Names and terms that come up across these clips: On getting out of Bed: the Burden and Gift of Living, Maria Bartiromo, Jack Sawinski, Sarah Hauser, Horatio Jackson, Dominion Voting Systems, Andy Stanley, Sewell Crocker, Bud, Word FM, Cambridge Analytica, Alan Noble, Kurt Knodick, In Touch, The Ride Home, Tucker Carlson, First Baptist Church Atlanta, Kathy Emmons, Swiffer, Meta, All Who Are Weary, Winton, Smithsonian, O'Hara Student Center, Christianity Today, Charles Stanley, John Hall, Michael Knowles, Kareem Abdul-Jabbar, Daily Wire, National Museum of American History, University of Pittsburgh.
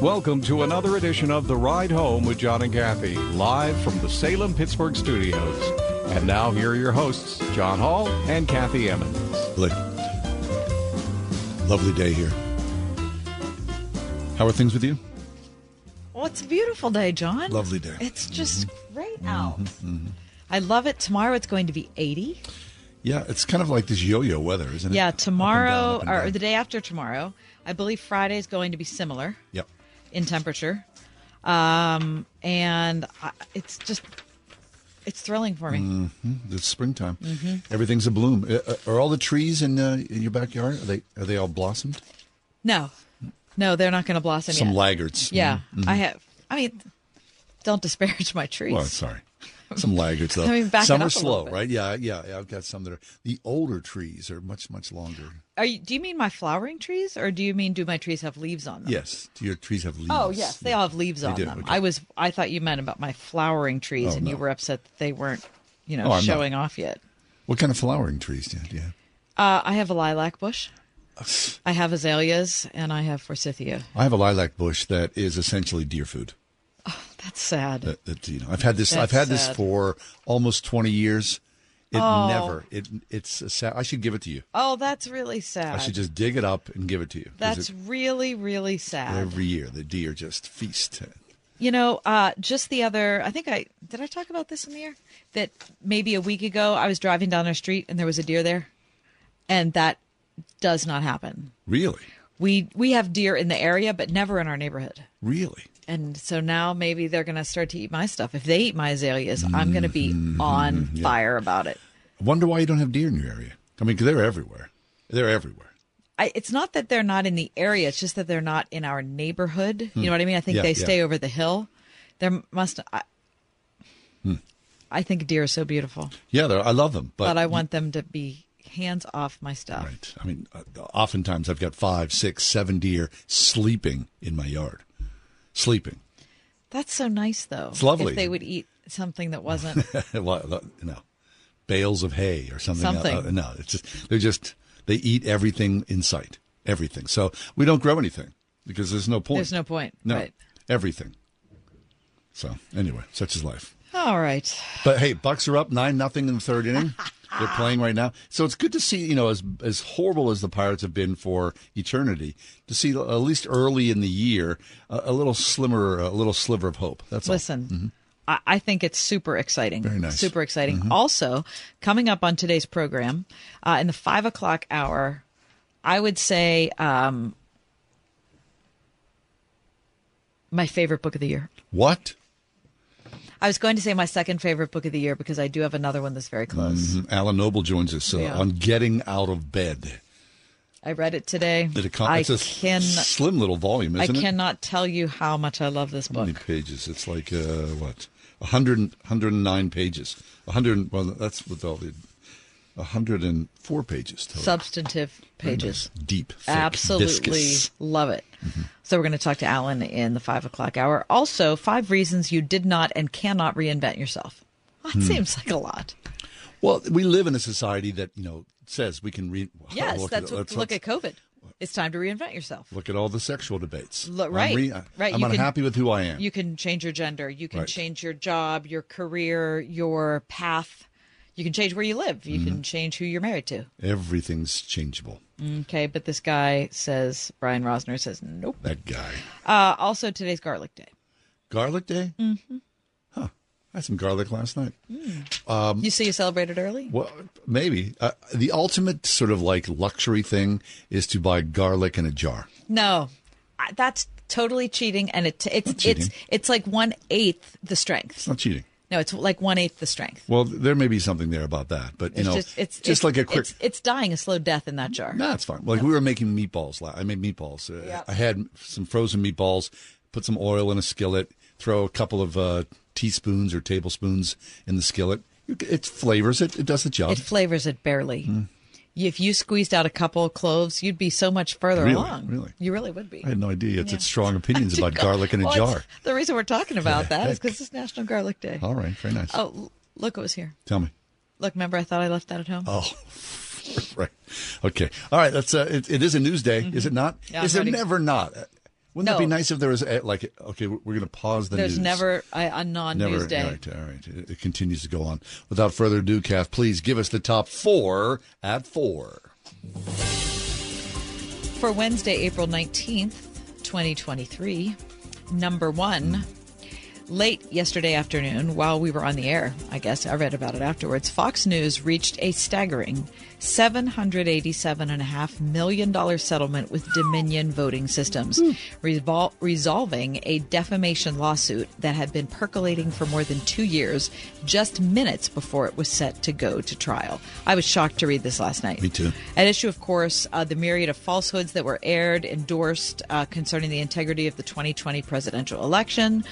Welcome to another edition of The Ride Home with John and Kathy, live from the Salem-Pittsburgh studios. And now here are your hosts, John Hall and Kathy Emmons. Lovely day here. How are things with you? Well, it's a beautiful day, John. Lovely day. It's just great out. I love it. Tomorrow it's going to be 80. Yeah, it's kind of like this yo-yo weather, isn't it? Yeah, tomorrow or the day after tomorrow. I believe Friday is going to be similar. Yep. In temperature, it's just, it's thrilling for me. It's springtime. Everything's abloom. Are all the trees in your backyard? Are they all blossomed? No, they're not going to blossom yet. Some laggards. Yeah, don't disparage my trees. Well, sorry. Some laggards, though. Some are slow, right? Yeah. I've got some that are. The older trees are much, much longer. Do you mean my flowering trees, or do my trees have leaves on them? Yes, do your trees have leaves? Oh, yes, they all have leaves on them. Okay. I thought you meant about my flowering trees, you were upset that they weren't, showing off yet. What kind of flowering trees do you have? I have a lilac bush. I have azaleas, and I have forsythia. I have a lilac bush that is essentially deer food. Oh, that's sad. I've had this for almost 20 years. It's sad. I should give it to you. Oh, that's really sad. I should just dig it up and give it to you. That's really, really sad. Every year, the deer just feast. Just the other, did I talk about this in the air? That maybe a week ago, I was driving down our street and there was a deer there. And that does not happen. Really? We have deer in the area, but never in our neighborhood. Really? And so now maybe they're going to start to eat my stuff. If they eat my azaleas, I'm going to be on fire about it. I wonder why you don't have deer in your area. I mean, because they're everywhere. It's not that they're not in the area. It's just that they're not in our neighborhood. You know what I mean? I think they stay over the hill. I think deer are so beautiful. Yeah, I love them. But I want them to be hands off my stuff. Right. I mean, oftentimes I've got 5, 6, 7 deer sleeping in my yard. That's so nice, though. It's lovely. If they would eat something that wasn't bales of hay or something. They eat everything in sight. Everything. So we don't grow anything because there's no point. No, right. Everything. So anyway, such is life. All right. But hey, Bucks are up 9-0 in the third inning. They're playing right now. So it's good to see, as horrible as the Pirates have been for eternity, to see at least early in the year a little sliver of hope. That's all. Listen, I think it's super exciting. Very nice. Super exciting. Also, coming up on today's program, in the 5 o'clock hour, I would say my favorite book of the year. What? I was going to say my second favorite book of the year because I do have another one that's very close. Alan Noble joins us on Getting Out of Bed. I read it today. It's a slim little volume, isn't it? I cannot tell you how much I love this book. How many pages? It's like, 109 pages. 104 pages. Total. Substantive pages. Nice. Deep, thick, absolutely viscous. Love it. So we're going to talk to Alan in the 5 o'clock hour. Also, 5 reasons you did not and cannot reinvent yourself. That seems like a lot. Well, we live in a society that, says we can reinvent. Yes, look at COVID. It's time to reinvent yourself. Look at all the sexual debates. I'm unhappy with who I am. You can change your gender. You can change your job, your career, your path. You can change where you live. You can change who you're married to. Everything's changeable. Okay, but this guy says, Brian Rosner says, nope. That guy. Also, today's garlic day. Garlic day? Mm-hmm. Huh. I had some garlic last night. You celebrated early? Well, maybe. The ultimate sort of like luxury thing is to buy garlic in a jar. No, that's totally cheating, and it's like 1/8 the strength. It's not cheating. No, it's like 1/8 the strength. Well, there may be something there about that, but it's like a quick. It's dying a slow death in that jar. No, it's fine. Like we were making meatballs. I made meatballs. Yep. I had some frozen meatballs. Put some oil in a skillet. Throw a couple of teaspoons or tablespoons in the skillet. It flavors it. It does the job. It flavors it barely. Mm. If you squeezed out a couple of cloves, you'd be so much further along. Really? You really would be. I had no idea. It's strong opinions about garlic in a jar. The reason we're talking about that is because it's National Garlic Day. All right. Very nice. Oh, look what was here. Tell me. Look, remember I thought I left that at home? Oh, right. Okay. All right. That's it is a news day, is it not? Yeah, is it never not? Wouldn't it be nice if there was, we're going to pause the news. There's never a non-news day. All right. It continues to go on. Without further ado, Kath, please give us the top four at four. For Wednesday, April 19th, 2023, number one, late yesterday afternoon, while we were on the air, I guess, I read about it afterwards, Fox News reached a staggering $787.5 million settlement with Dominion Voting Systems, resolving a defamation lawsuit that had been percolating for more than 2 years, just minutes before it was set to go to trial. I was shocked to read this last night. Me too. At issue, of course, the myriad of falsehoods that were aired, endorsed concerning the integrity of the 2020 presidential election.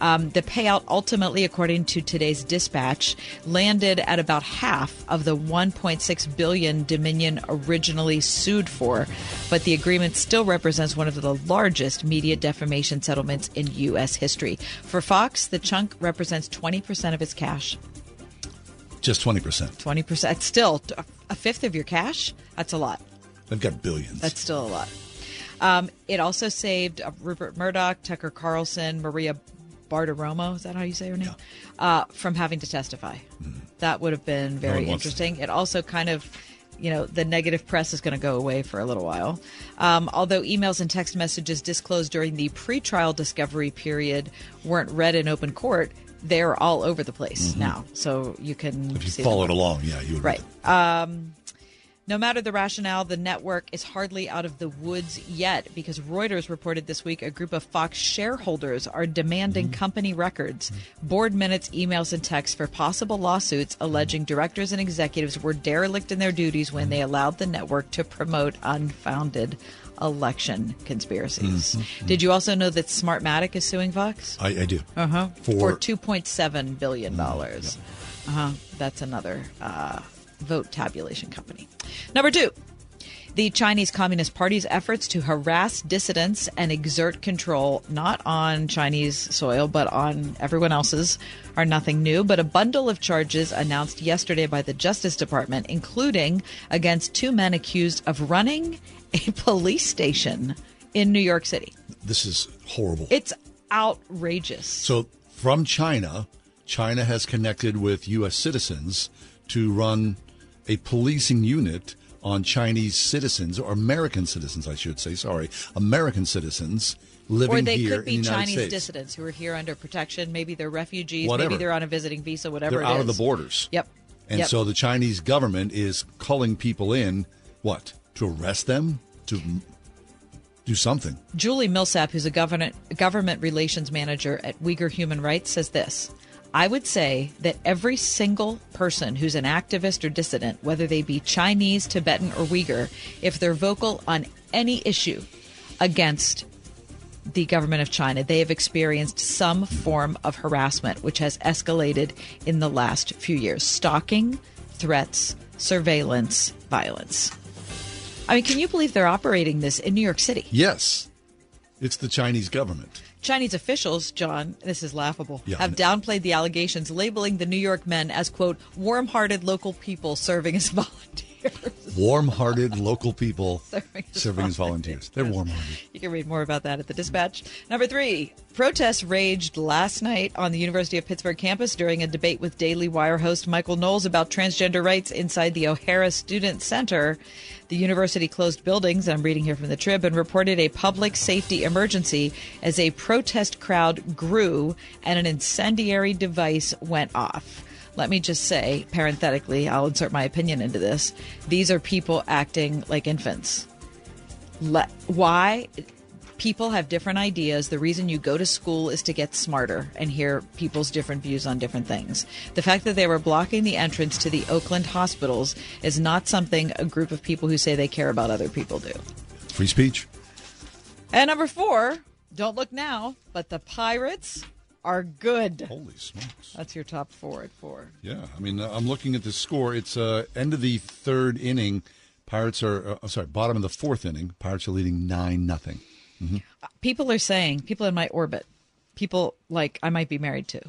The payout ultimately, according to today's dispatch, landed at about half of the $1.6 billion Dominion originally sued for, but the agreement still represents one of the largest media defamation settlements in U.S. history. For Fox, the chunk represents 20% of its cash. Just 20%. 20%. Still, a fifth of your cash? That's a lot. They've got billions. That's still a lot. It also saved Rupert Murdoch, Tucker Carlson, Maria Bartiromo, is that how you say her name? Yeah. From having to testify. Mm-hmm. That would have been very interesting. It also kind of, the negative press is going to go away for a little while. Although emails and text messages disclosed during the pretrial discovery period weren't read in open court, they're all over the place now. So you can If you followed along, you would read it. No matter the rationale, the network is hardly out of the woods yet because Reuters reported this week a group of Fox shareholders are demanding company records, board minutes, emails, and texts for possible lawsuits alleging directors and executives were derelict in their duties when they allowed the network to promote unfounded election conspiracies. Did you also know that Smartmatic is suing Fox? I do. Uh-huh. For $2.7 billion. Yeah. Uh-huh. That's another vote tabulation company. Number two, the Chinese Communist Party's efforts to harass dissidents and exert control, not on Chinese soil, but on everyone else's, are nothing new. But a bundle of charges announced yesterday by the Justice Department, including against two men accused of running a police station in New York City. This is horrible. It's outrageous. So from China has connected with U.S. citizens to run a policing unit on Chinese citizens, or American citizens, I should say, sorry, American citizens living here in the United States. Or they could be Chinese dissidents who are here under protection. Maybe they're refugees. Whatever. Maybe they're on a visiting visa, whatever it is. They're out of the borders. Yep. And so the Chinese government is calling people in, what, to arrest them? To do something. Julie Millsap, who's a government relations manager at Uyghur Human Rights, says this. I would say that every single person who's an activist or dissident, whether they be Chinese, Tibetan, or Uyghur, if they're vocal on any issue against the government of China, they have experienced some form of harassment, which has escalated in the last few years. Stalking, threats, surveillance, violence. I mean, can you believe they're operating this in New York City? Yes. It's the Chinese government. Chinese officials, John, this is laughable, have downplayed the allegations, labeling the New York men as, quote, warm-hearted local people serving as volunteers. Warm-hearted local people serving as volunteers. They're warm-hearted. You can read more about that at the Dispatch. Number three, protests raged last night on the University of Pittsburgh campus during a debate with Daily Wire host Michael Knowles about transgender rights inside the O'Hara Student Center. The university closed buildings, I'm reading here from the Trib, and reported a public safety emergency as a protest crowd grew and an incendiary device went off. Let me just say, parenthetically, I'll insert my opinion into this. These are people acting like infants. Why? people have different ideas. The reason you go to school is to get smarter and hear people's different views on different things. The fact that they were blocking the entrance to the Oakland hospitals is not something a group of people who say they care about other people do. Free speech. And number four, don't look now, but the pirates are good. Holy smokes. That's your top four at four. Yeah, I mean, I'm looking at the score. It's end of the third inning. Pirates are, bottom of the fourth inning. Pirates are leading 9-0. Mm-hmm. People are saying, people in my orbit, people like I might be married to,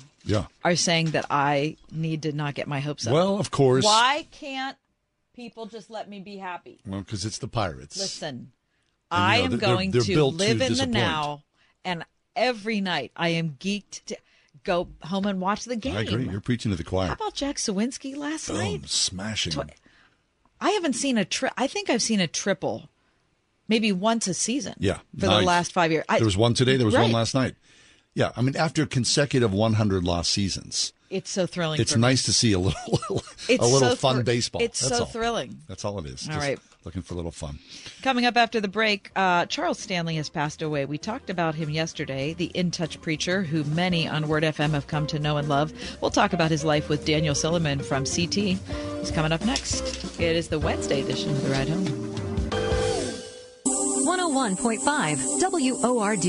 are saying that I need to not get my hopes up. Well, of course. Why can't people just let me be happy? Well, because it's the Pirates. Listen, and, I am going to live in the now, and every night I am geeked to go home and watch the game. I agree. You're preaching to the choir. How about Jack Sawinski last night? Smashing. I haven't seen I think I've seen a triple maybe once a season for the last 5 years. There was one today. There was one last night. Yeah. I mean, after consecutive 100 loss seasons. It's so thrilling. It's nice to see a little fun baseball. It's so thrilling. That's all it is. All right. Looking for a little fun. Coming up after the break, Charles Stanley has passed away. We talked about him yesterday, the In Touch preacher who many on Word FM have come to know and love. We'll talk about his life with Daniel Silliman from CT. He's coming up next. It is the Wednesday edition of The Ride Home. 101.5 WORD.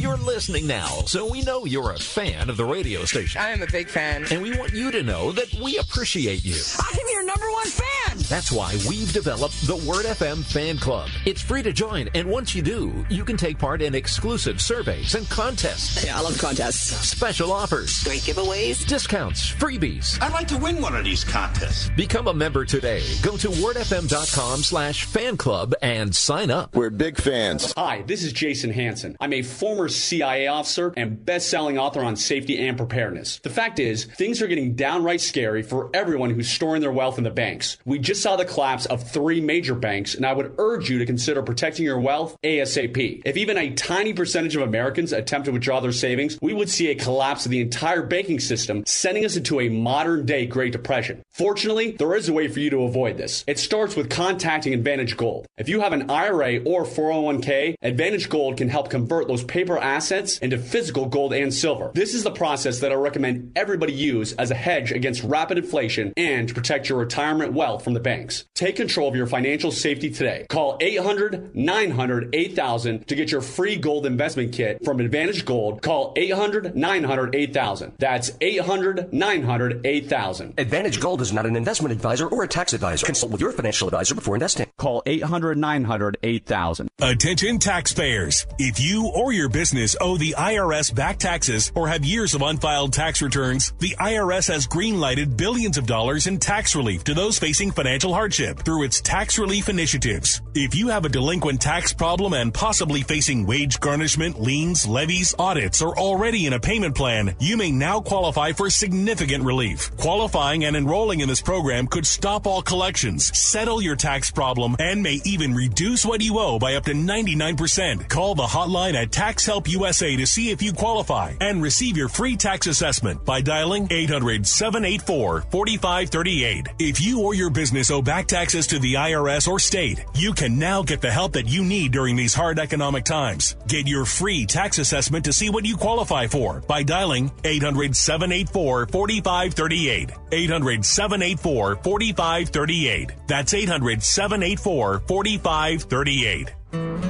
You're listening now, so we know you're a fan of the radio station. I am a big fan. And we want you to know that we appreciate you. I'm your number one fan. That's why we've developed the Word FM Fan Club. It's free to join, and once you do, you can take part in exclusive surveys and contests. Yeah, I love contests. Special offers. Great giveaways. Discounts. Freebies. I'd like to win one of these contests. Become a member today. Go to wordfm.com/fanclub and sign up. We're big fans. Hi, this is Jason Hansen. I'm a former CIA officer and best-selling author on safety and preparedness. The fact is, things are getting downright scary for everyone who's storing their wealth in the banks. We just saw the collapse of 3 major banks, and I would urge you to consider protecting your wealth ASAP. If even a tiny percentage of Americans attempt to withdraw their savings, we would see a collapse of the entire banking system, sending us into a modern-day Great Depression. Fortunately, there is a way for you to avoid this. It starts with contacting Advantage Gold. If you have an IRA or 401k, Advantage Gold can help convert those paper assets into physical gold and silver. This is the process that I recommend everybody use as a hedge against rapid inflation and to protect your retirement wealth from the banks. Take control of your financial safety today. Call 800-900-8000 to get your free gold investment kit from Advantage Gold. Call 800-900-8000. That's 800-900-8000. Advantage Gold is not an investment advisor or a tax advisor. Consult with your financial advisor before investing. Call 800-900-8000. Attention taxpayers. If you or your business owe the IRS back taxes or have years of unfiled tax returns, the IRS has greenlighted billions of dollars in tax relief to those facing financial hardship through its tax relief initiatives. If you have a delinquent tax problem and possibly facing wage garnishment, liens, levies, audits, or already in a payment plan, you may now qualify for significant relief. Qualifying and enrolling in this program could stop all collections, settle your tax problem, and may even reduce what you owe by up to 99%. Call the hotline at Tax Help USA to see if you qualify and receive your free tax assessment by dialing 800-784-4538. If you or your business owe back taxes to the IRS or state, you can now get the help that you need during these hard economic times. Get your free tax assessment to see what you qualify for by dialing 800-784-4538. 800-784-4538. That's 800-784-4538.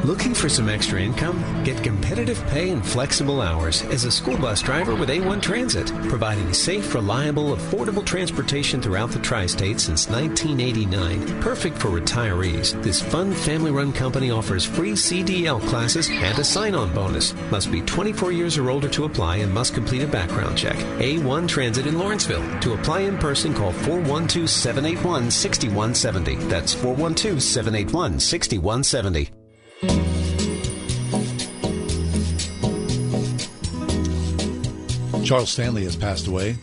Looking for some extra income? Get competitive pay and flexible hours as a school bus driver with A1 Transit, providing safe, reliable, affordable transportation throughout the tri-state since 1989. Perfect for retirees. This fun family-run company offers free CDL classes and a sign-on bonus. Must be 24 years or older to apply and must complete a background check. A1 Transit in Lawrenceville. To apply in person, call 412-781-6170. That's 412-781-6170. Charles Stanley has passed away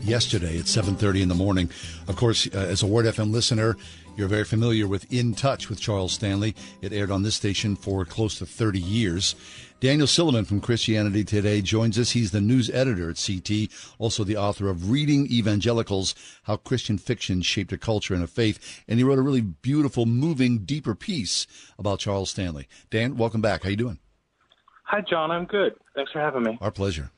yesterday at 7:30 in the morning. Of course, as a Word FM listener, you're very familiar with In Touch with Charles Stanley. It aired on this station for close to 30 years. Daniel Silliman from Christianity Today joins us. He's the news editor at CT, also the author of Reading Evangelicals: How Christian Fiction Shaped a Culture and a Faith. And he wrote a really beautiful, moving, deeper piece about Charles Stanley. Dan, welcome back. How you doing? Hi, John. I'm good. Thanks for having me. Our pleasure.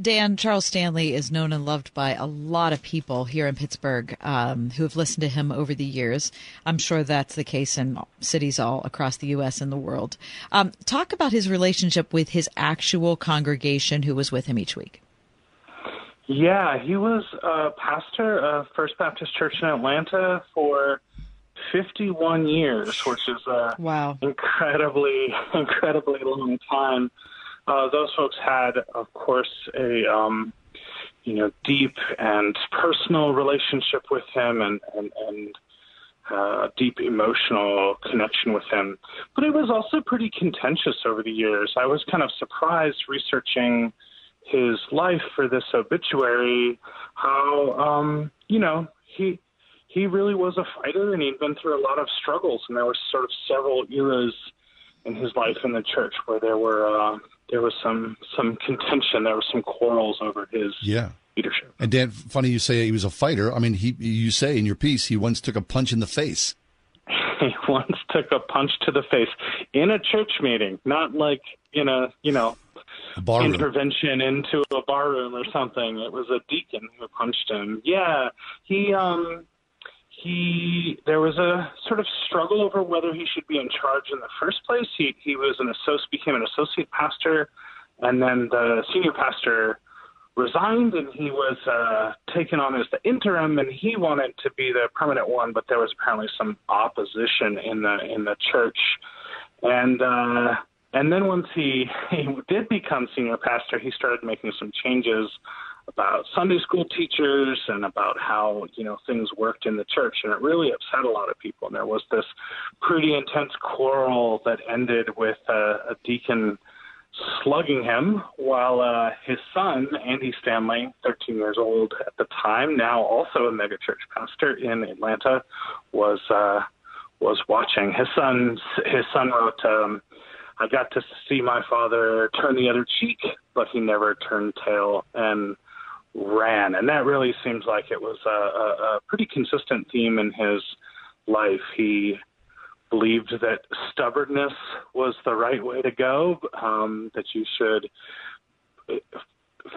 Dan, Charles Stanley is known and loved by a lot of people here in Pittsburgh who have listened to him over the years. I'm sure that's the case in cities all across the U.S. and the world. Talk about his relationship with his actual congregation who was with him each week. Yeah, he was a pastor of First Baptist Church in Atlanta for 51 years, which is a incredibly long time. Those folks had, of course, a deep and personal relationship with him, and deep emotional connection with him. But it was also pretty contentious over the years. I was kind of surprised researching his life for this obituary, how he really was a fighter, and he'd been through a lot of struggles. And there were sort of several eras in his life in the church where there were. There was some contention. There were some quarrels over his leadership. And Dan, funny you say he was a fighter. I mean, you say in your piece he once took a punch in the face. He once took a punch to the face in a church meeting, not like in a intervention into a bar room or something. It was a deacon who punched him. Yeah, there was a sort of struggle over whether he should be in charge in the first place. He was became an associate pastor, and then the senior pastor resigned, and he was taken on as the interim, and he wanted to be the permanent one, but there was apparently some opposition in the church. And then once he did become senior pastor, he started making some changes about Sunday school teachers and about how, things worked in the church. And it really upset a lot of people. And there was this pretty intense quarrel that ended with a deacon slugging him while his son, Andy Stanley, 13 years old at the time, now also a megachurch pastor in Atlanta, was watching. His son wrote, I got to see my father turn the other cheek, but he never turned tail and ran. And that really seems like it was a pretty consistent theme in his life. He believed that stubbornness was the right way to go, that you should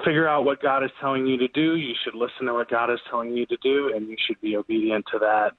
figure out what God is telling you to do. You should listen to what God is telling you to do, and you should be obedient to that,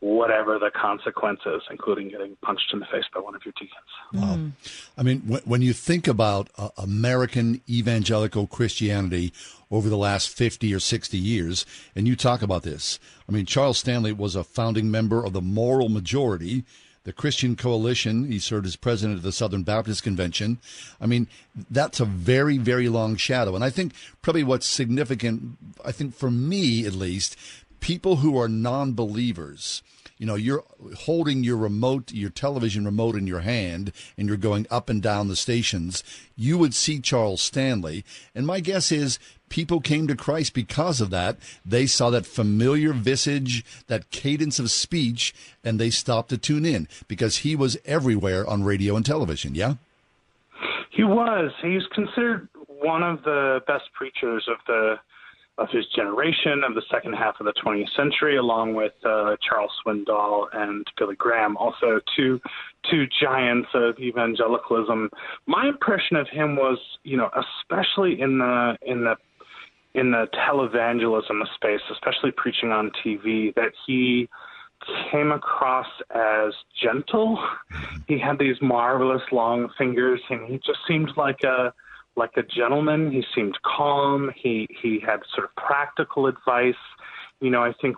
whatever the consequences, including getting punched in the face by one of your deacons. Wow. I mean, when you think about American evangelical Christianity over the last 50 or 60 years, and you talk about this, I mean, Charles Stanley was a founding member of the Moral Majority, the Christian Coalition. He served as president of the Southern Baptist Convention. I mean, that's a very, very long shadow. And I think probably what's significant, I think for me at least, people who are non-believers, you're holding your remote, your television remote in your hand, and you're going up and down the stations, you would see Charles Stanley. And my guess is people came to Christ because of that. They saw that familiar visage, that cadence of speech, and they stopped to tune in because he was everywhere on radio and television, yeah? He was. He's considered one of the best preachers of his generation, of the second half of the 20th century, along with Charles Swindoll and Billy Graham, also two giants of evangelicalism. My impression of him was, especially in the televangelism space, especially preaching on TV, that he came across as gentle. He had these marvelous long fingers, and he just seemed like a gentleman. He seemed calm. He had sort of practical advice. I think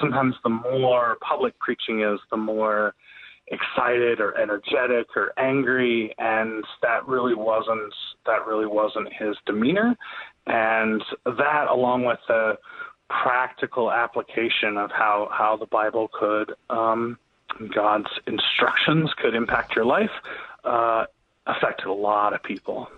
sometimes the more public preaching is, the more excited or energetic or angry. And that really wasn't his demeanor. And that, along with the practical application of how the Bible could, God's instructions could impact your life, affected a lot of people.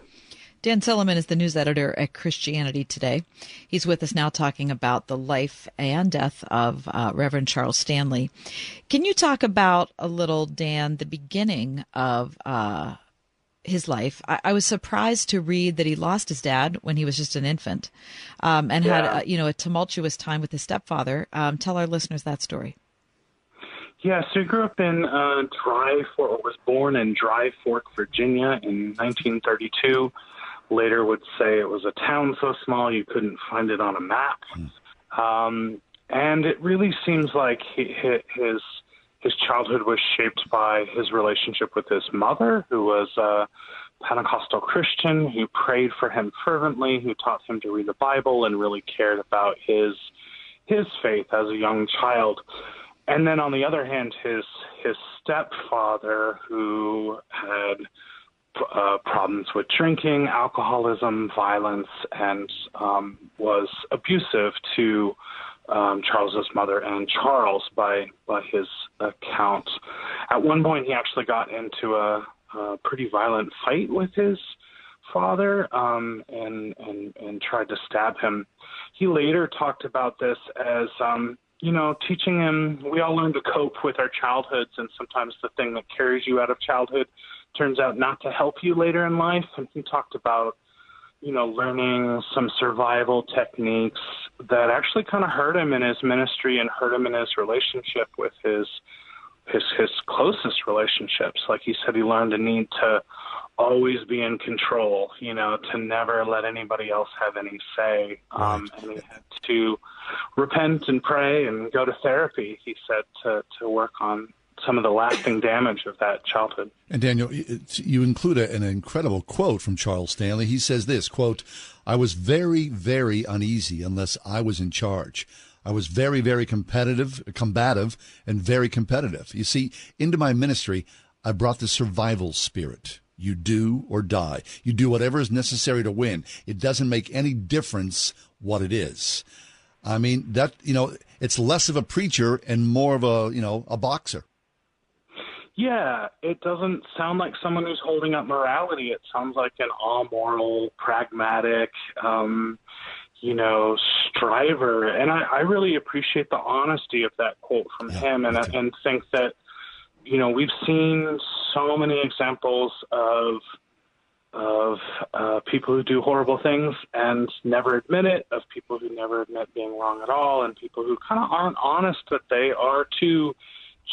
Dan Silliman is the news editor at Christianity Today. He's with us now talking about the life and death of Reverend Charles Stanley. Can you talk about a little, Dan, the beginning of his life? I was surprised to read that he lost his dad when he was just an infant and had a tumultuous time with his stepfather. Tell our listeners that story. Yeah, so I grew up in was born in Dry Fork, Virginia in 1932. Later would say it was a town so small you couldn't find it on a map. And it really seems like his childhood was shaped by his relationship with his mother, who was a Pentecostal Christian, who prayed for him fervently, who taught him to read the Bible and really cared about his faith as a young child. And then on the other hand, his stepfather, who had problems with drinking, alcoholism, violence, and was abusive to Charles's mother and Charles by his account. At one point, he actually got into a pretty violent fight with his father and tried to stab him. He later talked about this as teaching him, we all learn to cope with our childhoods, and sometimes the thing that carries you out of childhood turns out not to help you later in life. And he talked about, learning some survival techniques that actually kind of hurt him in his ministry and hurt him in his relationship with his closest relationships. Like he said, he learned a need to always be in control, to never let anybody else have any say. And he had to repent and pray and go to therapy, he said, to work on some of the lasting damage of that childhood. And Daniel, you include an incredible quote from Charles Stanley. He says this, quote, "I was very, very uneasy unless I was in charge. I was very, very combative, and very competitive. You see, into my ministry, I brought the survival spirit. You do or die. You do whatever is necessary to win. It doesn't make any difference what it is." I mean, that, it's less of a preacher and more of a boxer. Yeah, it doesn't sound like someone who's holding up morality. It sounds like an amoral, pragmatic, striver. And I really appreciate the honesty of that quote from him, and think that, we've seen so many examples of people who do horrible things and never admit it, of people who never admit being wrong at all, and people who kind of aren't honest that they are too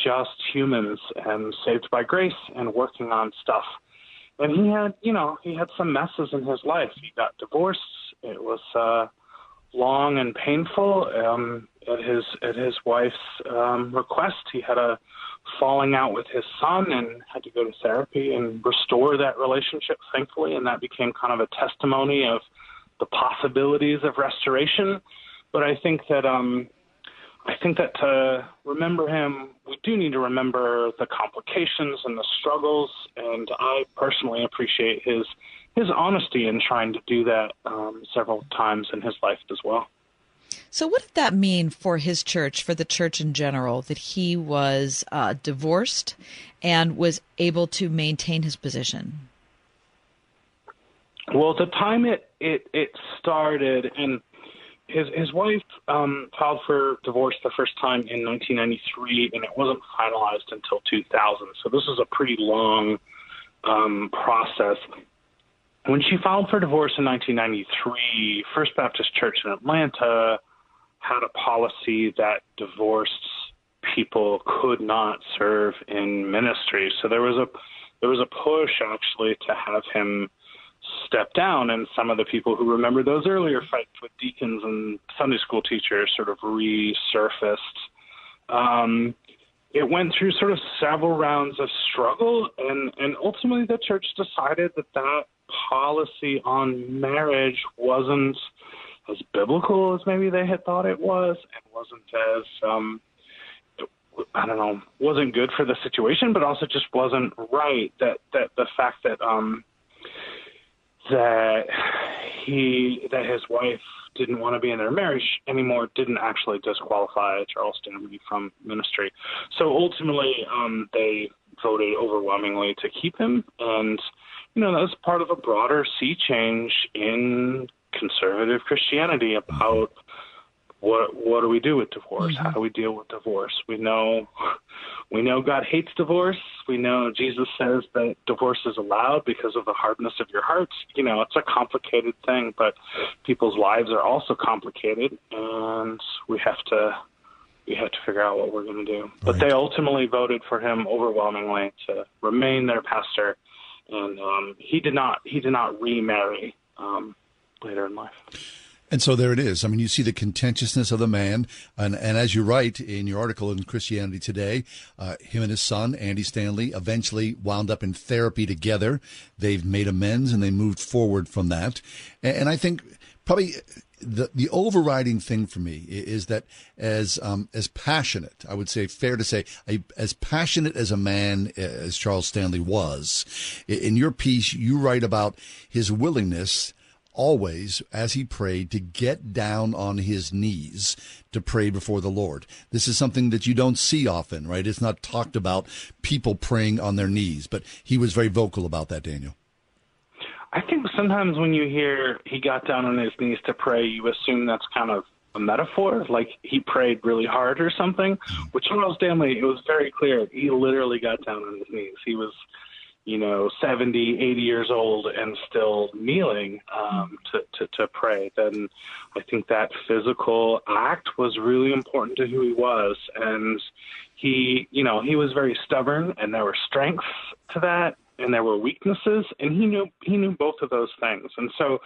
just humans and saved by grace and working on stuff. And he had, some messes in his life. He got divorced. It was long and painful. At his wife's request, he had a falling out with his son and had to go to therapy and restore that relationship, thankfully. And that became kind of a testimony of the possibilities of restoration. But I think that to remember him, we do need to remember the complications and the struggles, and I personally appreciate his honesty in trying to do that several times in his life as well. So what did that mean for his church, for the church in general, that he was divorced and was able to maintain his position? Well, at the time it started, and His wife filed for divorce the first time in 1993, and it wasn't finalized until 2000. So this is a pretty long process. When she filed for divorce in 1993, First Baptist Church in Atlanta had a policy that divorced people could not serve in ministry. So there was a push, actually, to have him step down, and some of the people who remember those earlier fights with deacons and Sunday school teachers sort of resurfaced. It went through sort of several rounds of struggle, and ultimately the church decided that policy on marriage wasn't as biblical as maybe they had thought it was, and wasn't as, wasn't good for the situation, but also just wasn't right, that the fact that that his wife didn't want to be in their marriage anymore didn't actually disqualify Charles Stanley from ministry. So ultimately, they voted overwhelmingly to keep him. And, that was part of a broader sea change in conservative Christianity about what do we do with divorce? How do we deal with divorce? We know God hates divorce. We know Jesus says that divorce is allowed because of the hardness of your hearts. It's a complicated thing, but people's lives are also complicated, and we have to we have to figure out what we're going to do. But they ultimately voted for him overwhelmingly to remain their pastor, and he did not remarry later in life. And so there it is. I mean, you see the contentiousness of the man, and as you write in your article in Christianity Today, him and his son, Andy Stanley, eventually wound up in therapy together. They've made amends, and they moved forward from that. And I think probably the overriding thing for me is that as passionate, I would say, fair to say, as passionate as a man as Charles Stanley was, in your piece, you write about his willingness always, as he prayed, to get down on his knees to pray before the Lord. This is something that you don't see often, right? It's not talked about, people praying on their knees, but he was very vocal about that, Daniel. I think sometimes when you hear he got down on his knees to pray, you assume that's kind of a metaphor, like he prayed really hard or something. With Charles Stanley, it was very clear. He literally got down on his knees. He was 70, 80 years old and still kneeling to pray. Then I think that physical act was really important to who he was. And he was very stubborn, and there were strengths to that, and there were weaknesses, and he knew both of those things. And so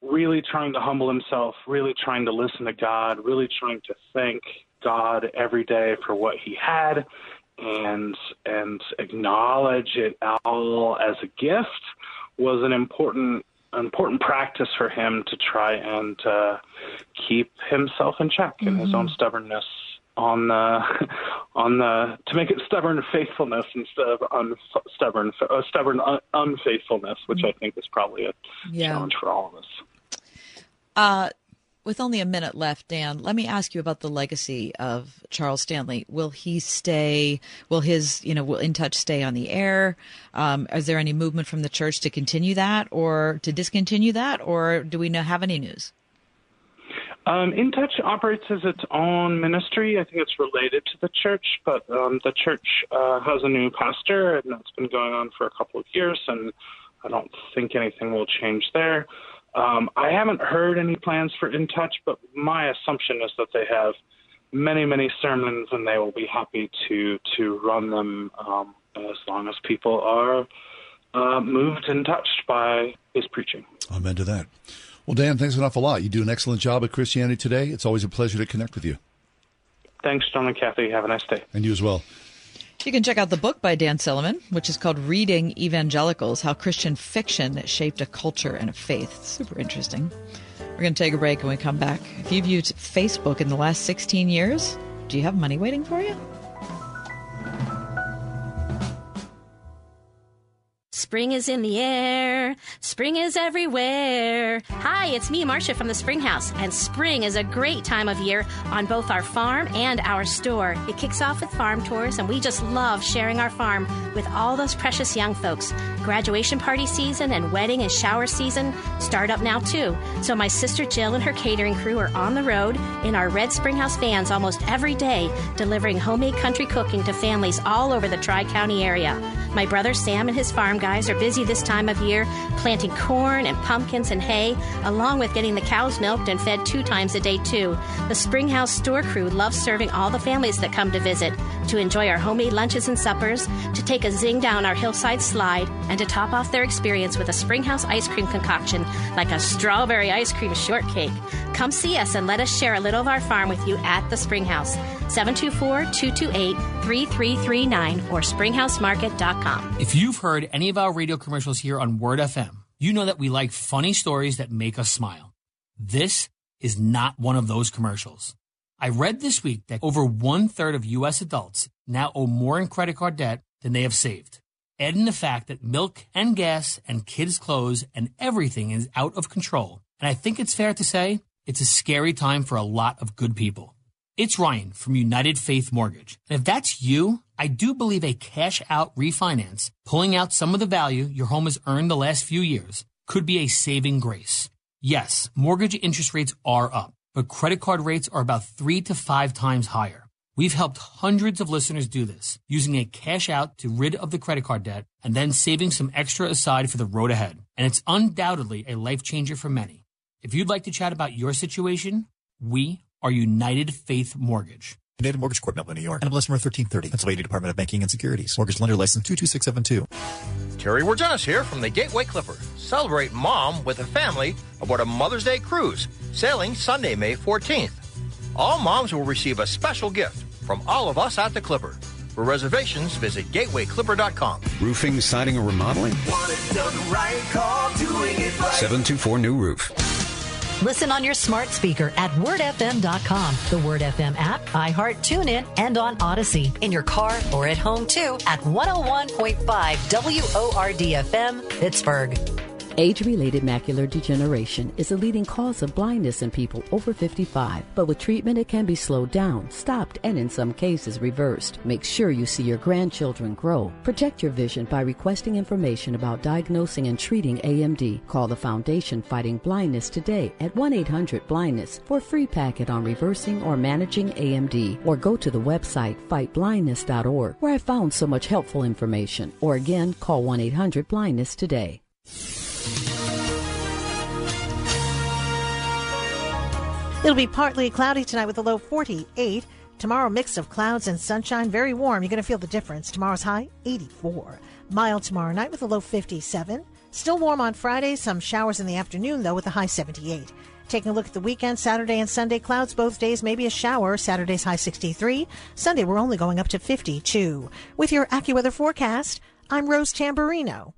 really trying to humble himself, really trying to listen to God, really trying to thank God every day for what he had, and acknowledge it all as a gift, was an important practice for him to try and keep himself in check and his own stubbornness to make it stubborn faithfulness instead of unfaithfulness, which I think is probably a challenge for all of us. With only a minute left, Dan, let me ask you about the legacy of Charles Stanley. Will he stay? Will his, will In Touch stay on the air? Is there any movement from the church to continue that or to discontinue that? Or do we have any news? In Touch operates as its own ministry. I think it's related to the church, but the church has a new pastor, and that's been going on for a couple of years, and I don't think anything will change there. I haven't heard any plans for In Touch, but my assumption is that they have many, many sermons, and they will be happy to run them as long as people are moved and touched by his preaching. Amen to that. Well, Dan, thanks an awful lot. You do an excellent job at Christianity Today. It's always a pleasure to connect with you. Thanks, John and Kathy. Have a nice day. And you as well. You can check out the book by Dan Silliman, which is called Reading Evangelicals: How Christian Fiction Shaped a Culture and a Faith. Super interesting. We're going to take a break when we come back. If you've used Facebook in the last 16 years, do you have money waiting for you? Spring is in the air. Spring is everywhere. Hi, it's me, Marcia, from the Spring House, and spring is a great time of year on both our farm and our store. It kicks off with farm tours, and we just love sharing our farm with all those precious young folks. Graduation party season and wedding and shower season start up now, too. So my sister Jill and her catering crew are on the road in our red Springhouse vans almost every day, delivering homemade country cooking to families all over the Tri-County area. My brother Sam and his farm guys are busy this time of year planting corn and pumpkins and hay, along with getting the cows milked and fed 2 times a day, too. The Springhouse store crew loves serving all the families that come to visit, to enjoy our homemade lunches and suppers, to take a zing down our hillside slide, and to top off their experience with a Springhouse ice cream concoction, like a strawberry ice cream shortcake. Come see us and let us share a little of our farm with you at the Springhouse. 724-228-3339 or springhousemarket.com. If you've heard any of our radio commercials here on Word FM, you know that we like funny stories that make us smile. This is not one of those commercials. I read this week that over 1/3 of U.S. adults now owe more in credit card debt than they have saved. Add in the fact that milk and gas and kids' clothes and everything is out of control, and I think it's fair to say it's a scary time for a lot of good people. It's Ryan from United Faith Mortgage, and if that's you, I do believe a cash-out refinance, pulling out some of the value your home has earned the last few years, could be a saving grace. Yes, mortgage interest rates are up, but credit card rates are about 3 to 5 times higher. We've helped hundreds of listeners do this, using a cash out to rid of the credit card debt and then saving some extra aside for the road ahead. And it's undoubtedly a life changer for many. If you'd like to chat about your situation, we are United Faith Mortgage. United Mortgage Corp, Melville, New York. NMLS number 1330. Pennsylvania Department of Banking and Securities. Mortgage lender license 22672. Terry Wargenis here from the Gateway Clipper. Celebrate Mom with the family aboard a Mother's Day cruise sailing Sunday, May 14th. All moms will receive a special gift from all of us at the Clipper. For reservations, visit gatewayclipper.com. Roofing, siding, or remodeling? Want it done right, call doing it right. 724 New Roof. Listen on your smart speaker at wordfm.com, the Word FM app, iHeart, TuneIn, and on Odyssey. In your car or at home, too, at 101.5 WORD-FM, Pittsburgh. Age-related macular degeneration is a leading cause of blindness in people over 55, but with treatment it can be slowed down, stopped, and in some cases reversed. Make sure you see your grandchildren grow. Protect your vision by requesting information about diagnosing and treating AMD. Call the Foundation Fighting Blindness today at 1-800-BLINDNESS for a free packet on reversing or managing AMD, or go to the website fightblindness.org, where I found so much helpful information. Or again, call 1-800-BLINDNESS today. It'll be partly cloudy tonight with a low 48. Tomorrow, mix of clouds and sunshine. Very warm. You're going to feel the difference. Tomorrow's high, 84. Mild tomorrow night with a low 57. Still warm on Friday. Some showers in the afternoon, though, with a high 78. Taking a look at the weekend, Saturday and Sunday, clouds both days, maybe a shower. Saturday's high 63. Sunday, we're only going up to 52. With your AccuWeather forecast, I'm Rose Tamburino.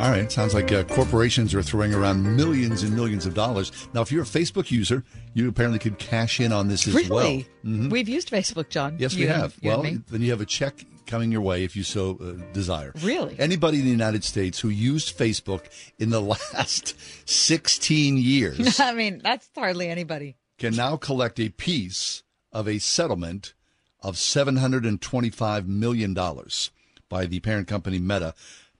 All right. Sounds like corporations are throwing around millions and millions of dollars. Now, if you're a Facebook user, you apparently could cash in on this as well. Really? Mm-hmm. We've used Facebook, John. Yes, we have. Well, then you have a check coming your way if you so desire. Really? Anybody in the United States who used Facebook in the last 16 years. I mean, that's hardly anybody. Can now collect a piece of a settlement of $725 million by the parent company Meta,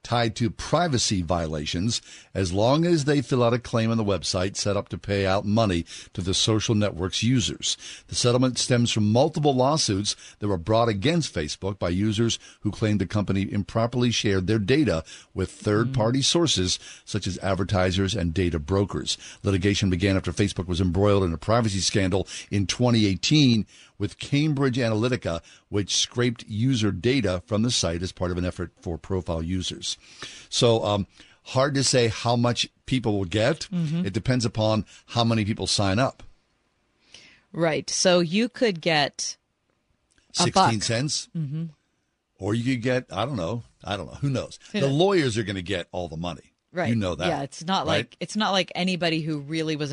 tied to privacy violations, as long as they fill out a claim on the website set up to pay out money to the social network's users. The settlement stems from multiple lawsuits that were brought against Facebook by users who claimed the company improperly shared their data with third-party sources, such as advertisers and data brokers. Litigation began after Facebook was embroiled in a privacy scandal in 2018 with Cambridge Analytica, which scraped user data from the site as part of an effort for profile users. So hard to say how much people will get. Mm-hmm. It depends upon how many people sign up. Right. So you could get a 16 cents, mm-hmm, or you could get, I don't know. Who knows? The lawyers are going to get all the money. Right. You know that. Yeah, it's not right? Like it's not like anybody who really was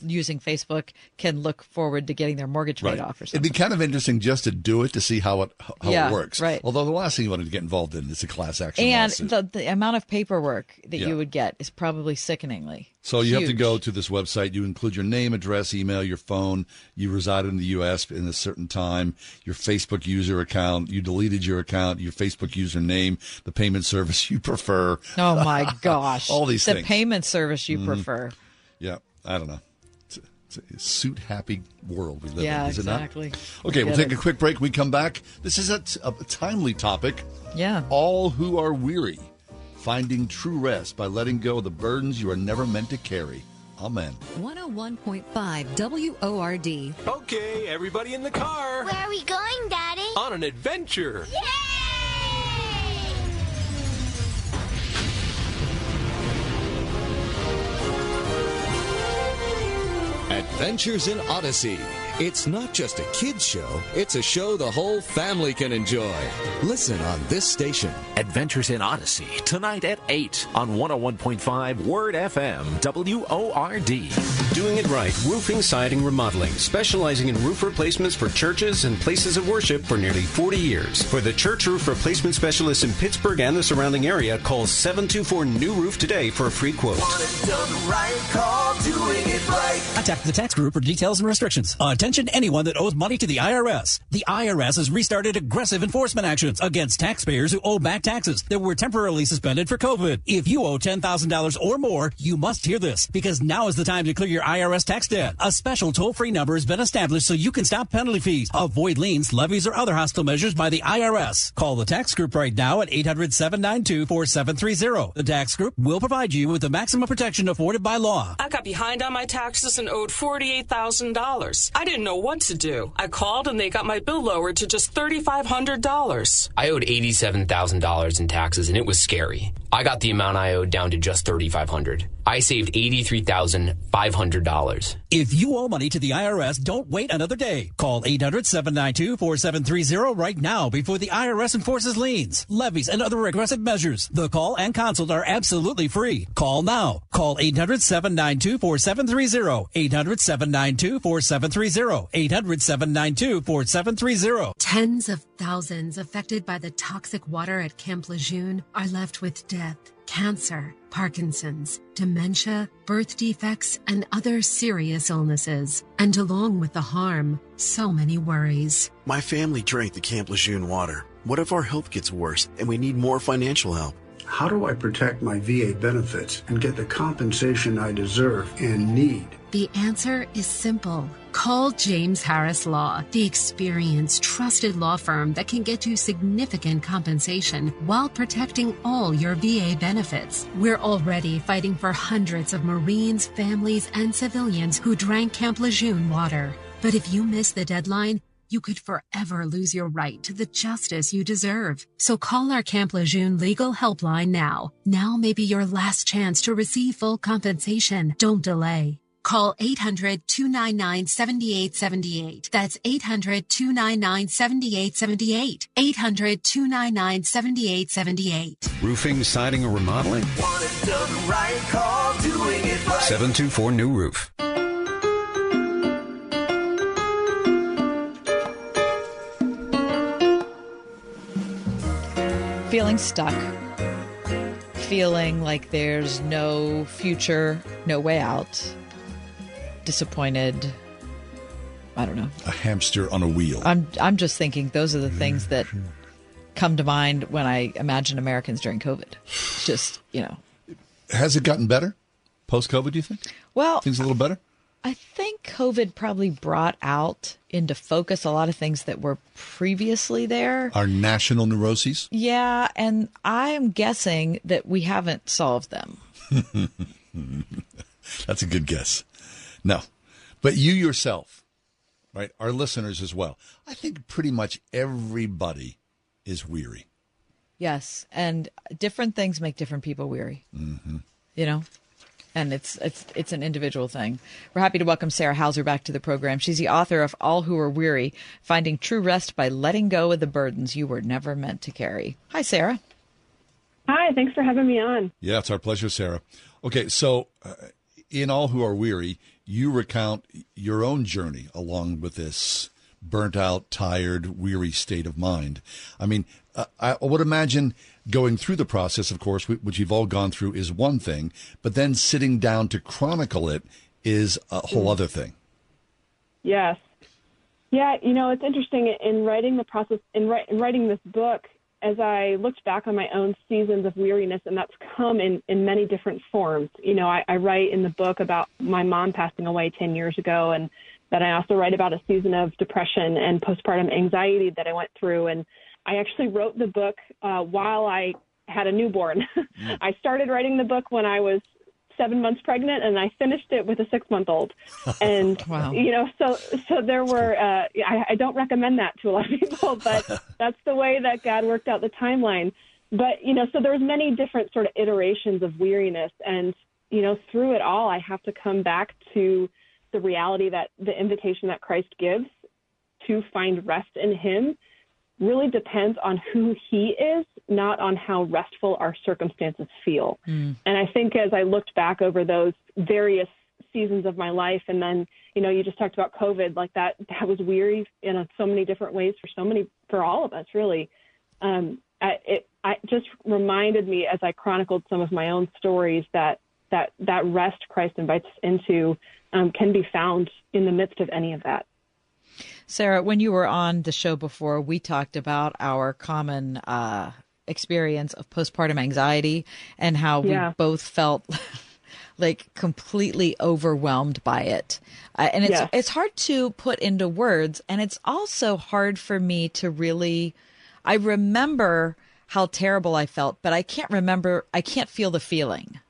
using Facebook can look forward to getting their mortgage paid off or something. It'd be kind of interesting just to do it to see how it works. Right. Although the last thing you wanted to get involved in is a class action lawsuit. And the amount of paperwork that you would get is probably sickeningly. So you have to go to this website. You include your name, address, email, your phone. You reside in the U.S. in a certain time. Your Facebook user account. You deleted your account. Your Facebook username. The payment service you prefer. Oh my gosh! All these things. The payment service you prefer. Yeah, I don't know. It's a suit-happy world we live in, is exactly. It not? Okay, we'll take a quick break. We come back. This is a timely topic. Yeah. All who are weary. Finding true rest by letting go of the burdens you are never meant to carry. Amen. 101.5 WORD. Okay, everybody in the car. Where are we going, Daddy? On an adventure. Yay! Adventures in Odyssey. It's not just a kids' show, it's a show the whole family can enjoy. Listen on this station. Adventures in Odyssey, tonight at 8 on 101.5 Word FM, WORD. Doing it right, roofing, siding, remodeling, specializing in roof replacements for churches and places of worship for nearly 40 years. For the church roof replacement specialist in Pittsburgh and the surrounding area, call 724-NEW-ROOF today for a free quote. Want it done right, call doing it right. Contact the tax group for details and restrictions. Attention anyone that owes money to the IRS. The IRS has restarted aggressive enforcement actions against taxpayers who owe back taxes that were temporarily suspended for COVID. If you owe $10,000 or more, you must hear this, because now is the time to clear your IRS tax debt. A special toll-free number has been established so you can stop penalty fees, avoid liens, levies, or other hostile measures by the IRS. Call the tax group right now at 800-792-4730. The tax group will provide you with the maximum protection afforded by law. I got behind on my taxes and owed $48,000. I didn't know what to do. I called and they got my bill lowered to just $3,500. I owed $87,000 in taxes and it was scary. I got the amount I owed down to just $3,500. I saved $83,500. If you owe money to the IRS, don't wait another day. Call 800-792-4730 right now before the IRS enforces liens, levies, and other aggressive measures. The call and consult are absolutely free. Call now. Call 800-792-4730. 800-792-4730. 800-792-4730. Tens of thousands affected by the toxic water at Camp Lejeune are left with death, cancer, Parkinson's, dementia, birth defects, and other serious illnesses. And along with the harm, so many worries. My family drank the Camp Lejeune water. What if our health gets worse and we need more financial help? How do I protect my VA benefits and get the compensation I deserve and need? The answer is simple. Call James Harris Law, the experienced, trusted law firm that can get you significant compensation while protecting all your VA benefits. We're already fighting for hundreds of Marines, families, and civilians who drank Camp Lejeune water. But if you miss the deadline, you could forever lose your right to the justice you deserve. So call our Camp Lejeune legal helpline now. Now may be your last chance to receive full compensation. Don't delay. Call 800-299-7878. That's 800-299-7878. 800-299-7878. Roofing, siding, or remodeling? Want it done right? Call Doing It Right. 724 New Roof. Feeling stuck. Feeling like there's no future, no way out. Disappointed. I don't know. A hamster on a wheel. I'm just thinking those are the things that come to mind when I imagine Americans during COVID. Just, you know. Has it gotten better post-COVID, do you think? Well, things a little better? I think COVID probably brought out into focus a lot of things that were previously there. Our national neuroses? Yeah, and I'm guessing that we haven't solved them. That's a good guess. No, but you yourself, right, our listeners as well. I think pretty much everybody is weary. Yes, and different things make different people weary, you know, and it's an individual thing. We're happy to welcome Sarah Hauser back to the program. She's the author of All Who Are Weary, Finding True Rest by Letting Go of the Burdens You Were Never Meant to Carry. Hi, Sarah. Hi, thanks for having me on. Yeah, it's our pleasure, Sarah. Okay, so in All Who Are Weary, you recount your own journey along with this burnt out, tired, weary state of mind. I mean, I would imagine going through the process, of course, which you've all gone through, is one thing, but then sitting down to chronicle it is a whole other thing. Yes. Yeah, you know, it's interesting. In writing the process, in writing this book, as I looked back on my own seasons of weariness, and that's come in many different forms. You know, I write in the book about my mom passing away 10 years ago, and then I also write about a season of depression and postpartum anxiety that I went through. And I actually wrote the book while I had a newborn. I started writing the book when I was 7 months pregnant, and I finished it with a 6-month-old. And, wow. You know, so there were, I don't recommend that to a lot of people, but that's the way that God worked out the timeline. But, you know, so there was many different sort of iterations of weariness. And, you know, through it all, I have to come back to the reality that the invitation that Christ gives to find rest in him really depends on who he is, not on how restful our circumstances feel. And I think as I looked back over those various seasons of my life, and then, you know, you just talked about COVID, like that was weary in so many different ways for all of us, really. It just reminded me as I chronicled some of my own stories that rest Christ invites us into can be found in the midst of any of that. Sarah, when you were on the show before, we talked about our common experience of postpartum anxiety and how we both felt like completely overwhelmed by it. And it's hard to put into words. And it's also hard for me to really, I remember how terrible I felt, but I can't feel the feeling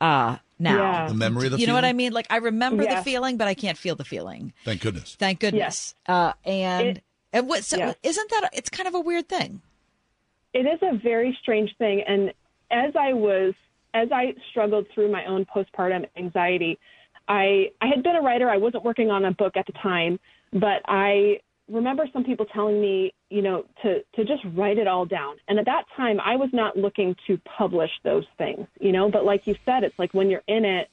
now. Yeah. The memory of the feeling? You know what I mean? Like I remember the feeling, but I can't feel the feeling. Thank goodness. Thank goodness. Yeah. Isn't that, it's kind of a weird thing. It is a very strange thing. And as I struggled through my own postpartum anxiety, I had been a writer. I wasn't working on a book at the time, but I remember some people telling me, you know, to just write it all down. And at that time, I was not looking to publish those things, you know, but like you said, it's like when you're in it,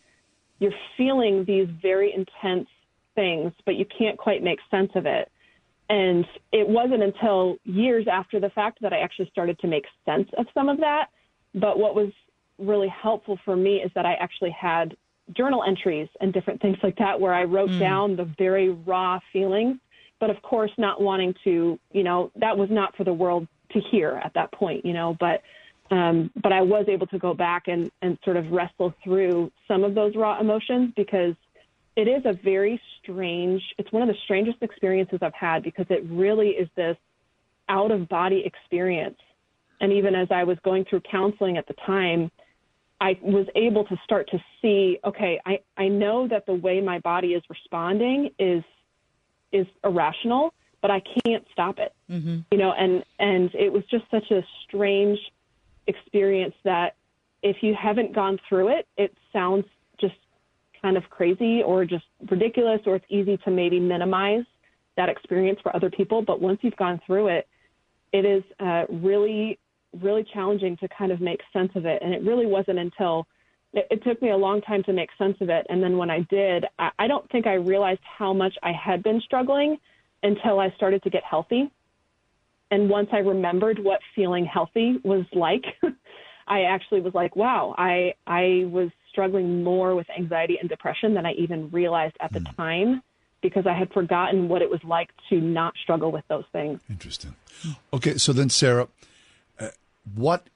you're feeling these very intense things, but you can't quite make sense of it. And it wasn't until years after the fact that I actually started to make sense of some of that. But what was really helpful for me is that I actually had journal entries and different things like that where I wrote down the very raw feelings. But of course, not wanting to, you know, that was not for the world to hear at that point, you know, but I was able to go back and sort of wrestle through some of those raw emotions, because it is a very strange, it's one of the strangest experiences I've had, because it really is this out of body experience. And even as I was going through counseling at the time, I was able to start to see, okay, I know that the way my body is responding is irrational, but I can't stop it. Mm-hmm. You know, and it was just such a strange experience that if you haven't gone through it, it sounds just kind of crazy or just ridiculous, or it's easy to maybe minimize that experience for other people. But once you've gone through it, it is really, really challenging to kind of make sense of it. And it really wasn't until it took me a long time to make sense of it. And then when I did, I don't think I realized how much I had been struggling until I started to get healthy. And once I remembered what feeling healthy was like, I actually was like, wow, I was struggling more with anxiety and depression than I even realized at the time, because I had forgotten what it was like to not struggle with those things. Interesting. Okay, so then, Sarah, what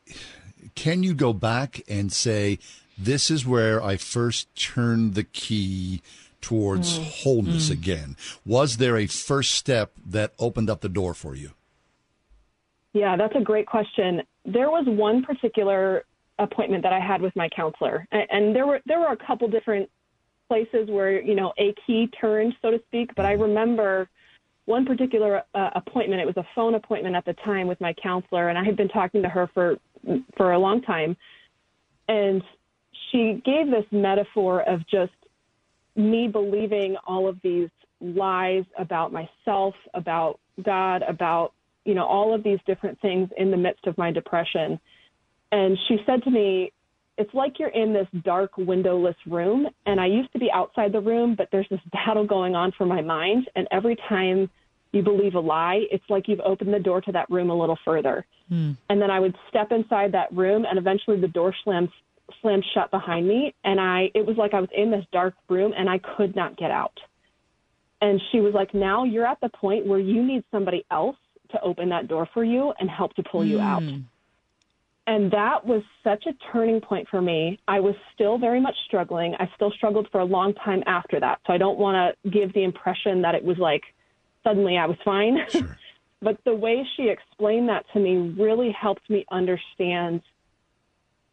can you go back and say, this is where I first turned the key towards wholeness again? Was there a first step that opened up the door for you? Yeah, that's a great question. There was one particular appointment that I had with my counselor, and there were a couple different places where, you know, a key turned, so to speak. But I remember one particular appointment. It was a phone appointment at the time with my counselor, and I had been talking to her for a long time. And she gave this metaphor of just me believing all of these lies about myself, about God, about, you know, all of these different things in the midst of my depression. And she said to me, it's like you're in this dark, windowless room, and I used to be outside the room, but there's this battle going on for my mind, and every time you believe a lie, it's like you've opened the door to that room a little further. And then I would step inside that room, and eventually the door slammed shut behind me, and it was like I was in this dark room, and I could not get out. And she was like, now you're at the point where you need somebody else to open that door for you and help to pull you out. And that was such a turning point for me. I was still very much struggling. I still struggled for a long time after that. So I don't want to give the impression that it was like suddenly I was fine. Sure. But the way she explained that to me really helped me understand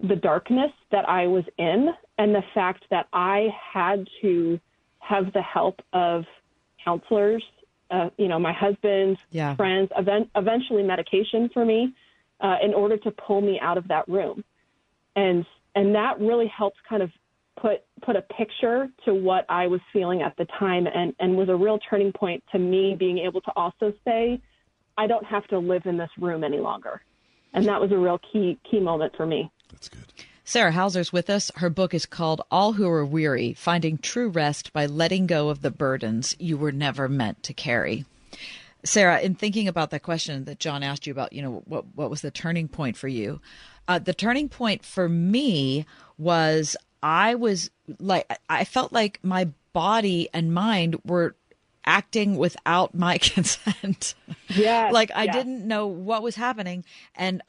the darkness that I was in and the fact that I had to have the help of counselors, you know, my husband, friends, eventually medication for me, in order to pull me out of that room. And that really helped kind of put a picture to what I was feeling at the time, and was a real turning point to me being able to also say, I don't have to live in this room any longer. And that was a real key moment for me. That's good. Sarah Hauser's with us. Her book is called All Who Are Weary, Finding True Rest by Letting Go of the Burdens You Were Never Meant to Carry. Sarah, in thinking about that question that John asked you about, you know, what was the turning point for you? The turning point for me was I felt like my body and mind were acting without my consent. Yeah. I didn't know what was happening. And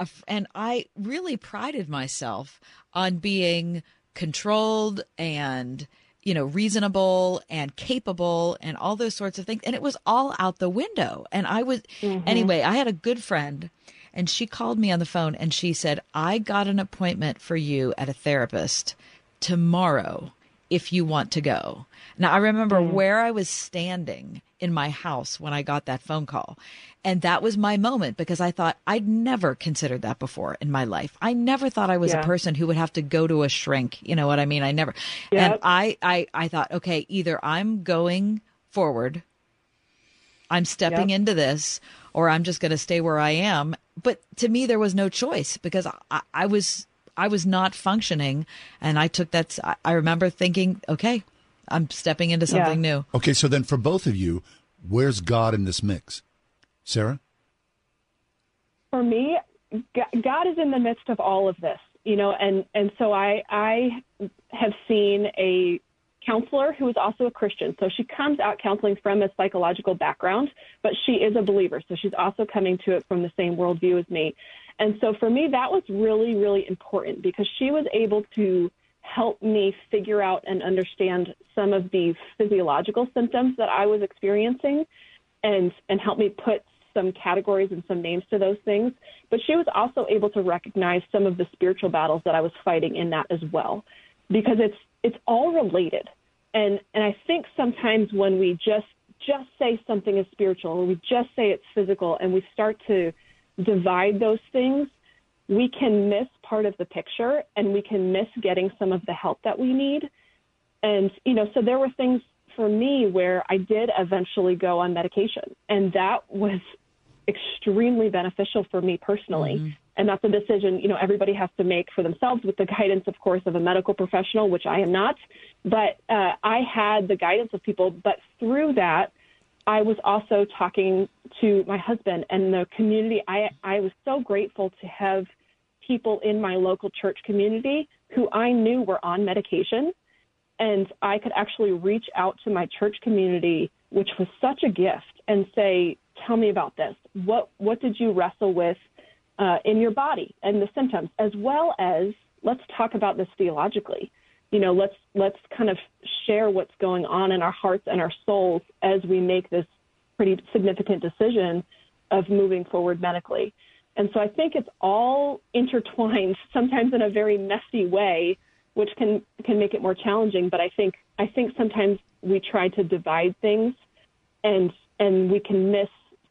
I really prided myself on being controlled and, you know, reasonable and capable and all those sorts of things. And it was all out the window. And I was, anyway, I had a good friend and she called me on the phone and she said, I got an appointment for you at a therapist tomorrow if you want to go. Now, I remember where I was standing in my house when I got that phone call. And that was my moment because I thought I'd never considered that before in my life. I never thought I was a person who would have to go to a shrink. You know what I mean? I never. And I thought, okay, either I'm going forward, I'm stepping into this, or I'm just going to stay where I am. But to me, there was no choice because I was not functioning. And I took that. I remember thinking, okay, I'm stepping into something new. Okay, so then for both of you, where's God in this mix? Sarah? For me, God is in the midst of all of this, you know, and so I have seen a counselor who is also a Christian. So she comes out counseling from a psychological background, but she is a believer. So she's also coming to it from the same worldview as me. And so for me, that was really, really important because she was able to help me figure out and understand some of the physiological symptoms that I was experiencing and help me put some categories and some names to those things. But she was also able to recognize some of the spiritual battles that I was fighting in that as well, because it's all related. And I think sometimes when we just say something is spiritual or we just say it's physical and we start to divide those things, we can miss part of the picture and we can miss getting some of the help that we need. And, you know, so there were things for me where I did eventually go on medication, and that was extremely beneficial for me personally. And that's a decision, you know, everybody has to make for themselves with the guidance, of course, of a medical professional, which I am not, but I had the guidance of people. But through that, I was also talking to my husband and the community. I was so grateful to have people in my local church community who I knew were on medication, and I could actually reach out to my church community, which was such a gift, and say, tell me about this. What did you wrestle with in your body and the symptoms, as well as let's talk about this theologically. You know, let's kind of share what's going on in our hearts and our souls as we make this pretty significant decision of moving forward medically. And so I think it's all intertwined, sometimes in a very messy way, which can make it more challenging. But I think sometimes we try to divide things and we can miss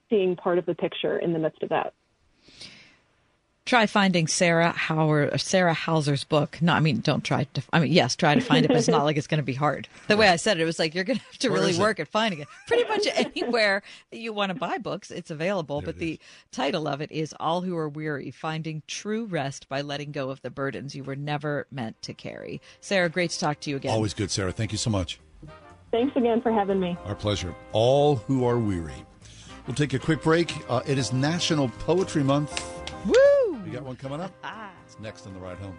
seeing part of the picture in the midst of that. Try finding Sarah Hauser's book. No, I mean, don't try to. I mean, yes, try to find it, but it's not like it's going to be hard. The way I said it was like you're going to have to really work at finding it. Pretty much anywhere you want to buy books, it's available. There but it the is. Title of it is All Who Are Weary, Finding True Rest by Letting Go of the Burdens You Were Never Meant to Carry. Sarah, great to talk to you again. Always good, Sarah. Thank you so much. Thanks again for having me. Our pleasure. All Who Are Weary. We'll take a quick break. It is National Poetry Month. Woo! You got one coming up? It's next on The Ride Home.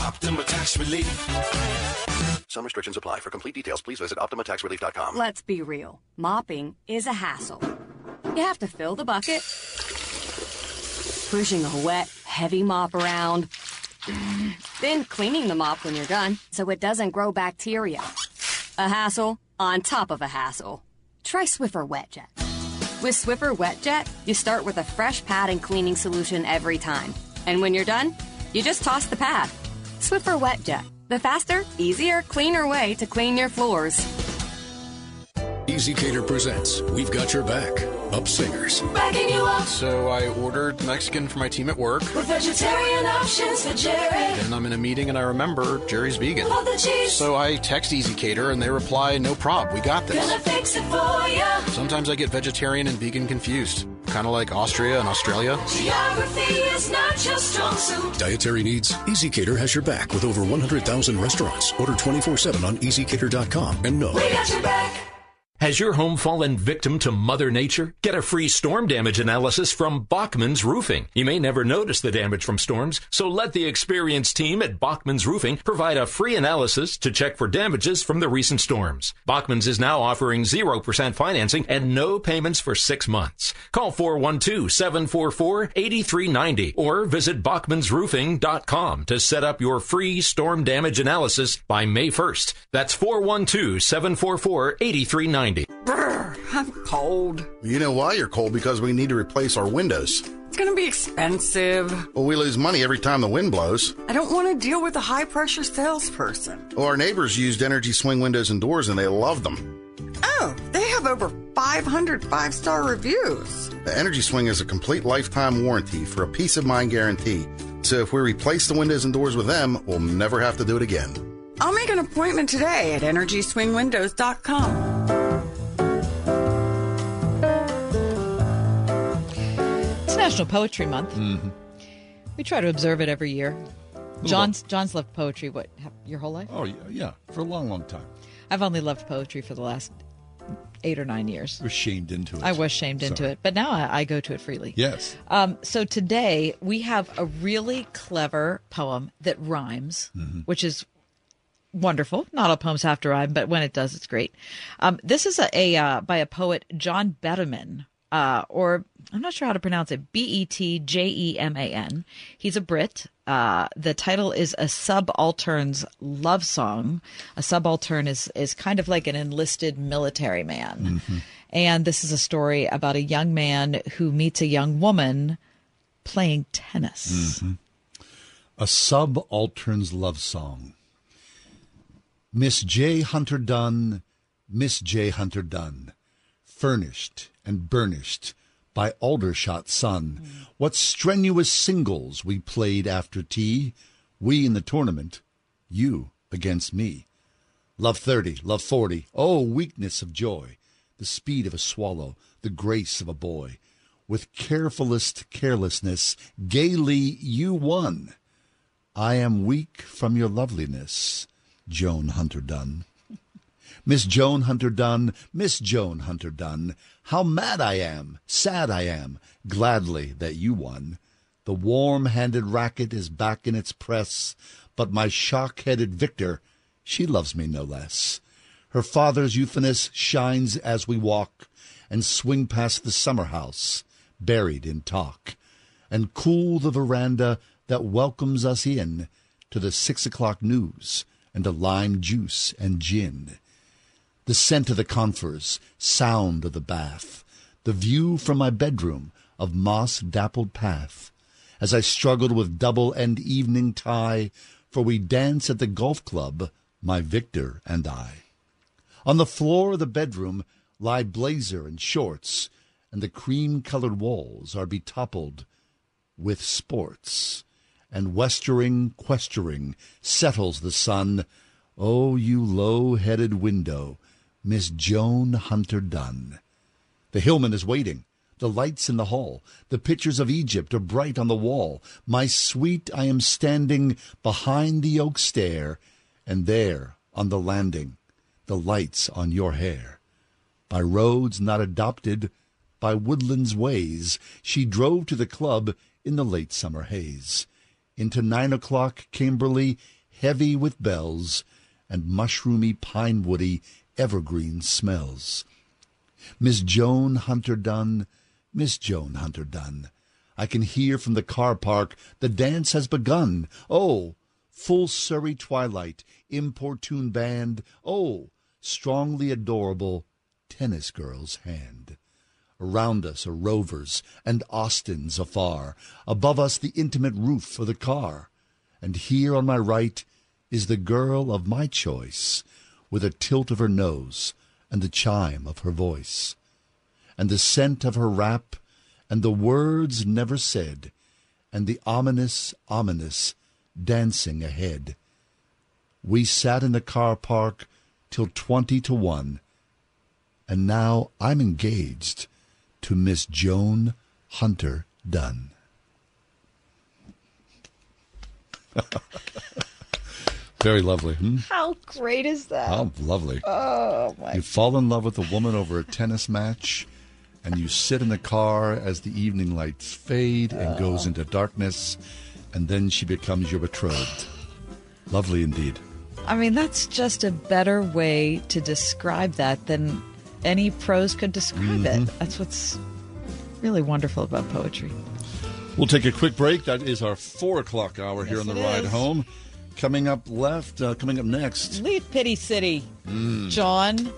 Optima Tax Relief. Some restrictions apply. For complete details, please visit OptimaTaxRelief.com. Let's be real. Mopping is a hassle. You have to fill the bucket, pushing a wet, heavy mop around, then cleaning the mop when you're done so it doesn't grow bacteria. A hassle on top of a hassle. Try Swiffer Wet Jet. With Swiffer Wet Jet, you start with a fresh pad and cleaning solution every time. And when you're done, you just toss the pad. Swiffer Wet Jet, the faster, easier, cleaner way to clean your floors. Easy Cater presents We've Got Your Back. Up Singers. Backing you up. So I ordered Mexican for my team at work. With vegetarian options for Jerry. And I'm in a meeting and I remember Jerry's vegan. All the cheese. So I text Easy Cater and they reply, no prob, we got this. Gonna fix it for ya. Sometimes I get vegetarian and vegan confused. Kind of like Austria and Australia. Geography is not your strong suit. Dietary needs? Easy Cater has your back with over 100,000 restaurants. Order 24/7 on EasyCater.com and know. We got your back. Has your home fallen victim to Mother Nature? Get a free storm damage analysis from Bachman's Roofing. You may never notice the damage from storms, so let the experienced team at Bachman's Roofing provide a free analysis to check for damages from the recent storms. Bachman's is now offering 0% financing and no payments for 6 months. Call 412-744-8390 or visit bachmansroofing.com to set up your free storm damage analysis by May 1st. That's 412-744-8390. Brr, I'm cold. You know why you're cold? Because we need to replace our windows. It's going to be expensive. Well, we lose money every time the wind blows. I don't want to deal with a high-pressure salesperson. Well, our neighbors used Energy Swing windows and doors, and they love them. Oh, they have over 500 five-star reviews. The Energy Swing is a complete lifetime warranty for a peace-of-mind guarantee. So if we replace the windows and doors with them, we'll never have to do it again. I'll make an appointment today at EnergySwingWindows.com. National Poetry Month. Mm-hmm. We try to observe it every year. John's loved poetry, what, your whole life? Oh, yeah, for a long, long time. I've only loved poetry for the last 8 or 9 years. I was shamed into it. But now I go to it freely. Yes. So today we have a really clever poem that rhymes, mm-hmm. which is wonderful. Not all poems have to rhyme, but when it does, it's great. This is by a poet, John Betjeman. Or I'm not sure how to pronounce it, B-E-T-J-E-M-A-N. He's a Brit. The title is A Subaltern's Love Song. A subaltern is kind of like an enlisted military man. Mm-hmm. And this is a story about a young man who meets a young woman playing tennis. Mm-hmm. A Subaltern's Love Song. Miss J. Hunter Dunn, Miss J. Hunter Dunn, furnished and burnished by Aldershot's sun. Mm. What strenuous singles we played after tea, we in the tournament, you against me. Love 30, love 40, oh, weakness of joy, the speed of a swallow, the grace of a boy. With carefullest carelessness, gaily you won. I am weak from your loveliness, Joan Hunter Dunn. Miss Joan Hunter Dunn, Miss Joan Hunter Dunn, how mad I am, sad I am, gladly that you won. The warm-handed racket is back in its press, but my shock-headed victor, she loves me no less. Her father's euphonist shines as we walk and swing past the summer house, buried in talk, and cool the veranda that welcomes us in to the 6 o'clock news and a lime juice and gin. The scent of the conifers, sound of the bath, the view from my bedroom of moss-dappled path, as I struggled with double and evening tie, for we dance at the golf club, my Victor and I. On the floor of the bedroom lie blazer and shorts, and the cream-colored walls are betoppled with sports, and westering, questering, settles the sun, oh, you low-headed window, Miss Joan Hunter Dunn. The hillman is waiting, the lights in the hall, the pictures of Egypt are bright on the wall. My sweet, I am standing behind the oak stair, and there, on the landing, the lights on your hair. By roads not adopted, by woodland's ways, she drove to the club in the late summer haze. Into 9 o'clock Camberley, heavy with bells, and mushroomy, pine-woody, evergreen smells. Miss Joan Hunter Dunn, Miss Joan Hunter Dunn, I can hear from the car park the dance has begun. Oh, full Surrey twilight, importune band, oh, strongly adorable tennis girl's hand. Around us are Rovers and Austins afar, above us the intimate roof of the car, and here on my right is the girl of my choice, with a tilt of her nose and the chime of her voice, and the scent of her wrap, and the words never said, and the ominous, ominous dancing ahead. We sat in the car park till 20 to 1, and now I'm engaged to Miss Joan Hunter Dunn. Very lovely. Hmm? How great is that? How lovely. Oh, my. You fall in love with a woman over a tennis match, and you sit in the car as the evening lights fade and goes into darkness, and then she becomes your betrothed. Lovely indeed. I mean, that's just a better way to describe that than any prose could describe it. That's what's really wonderful about poetry. We'll take a quick break. That is our 4 o'clock hour here on The Ride Home. Coming up next. Leave Pity City, John.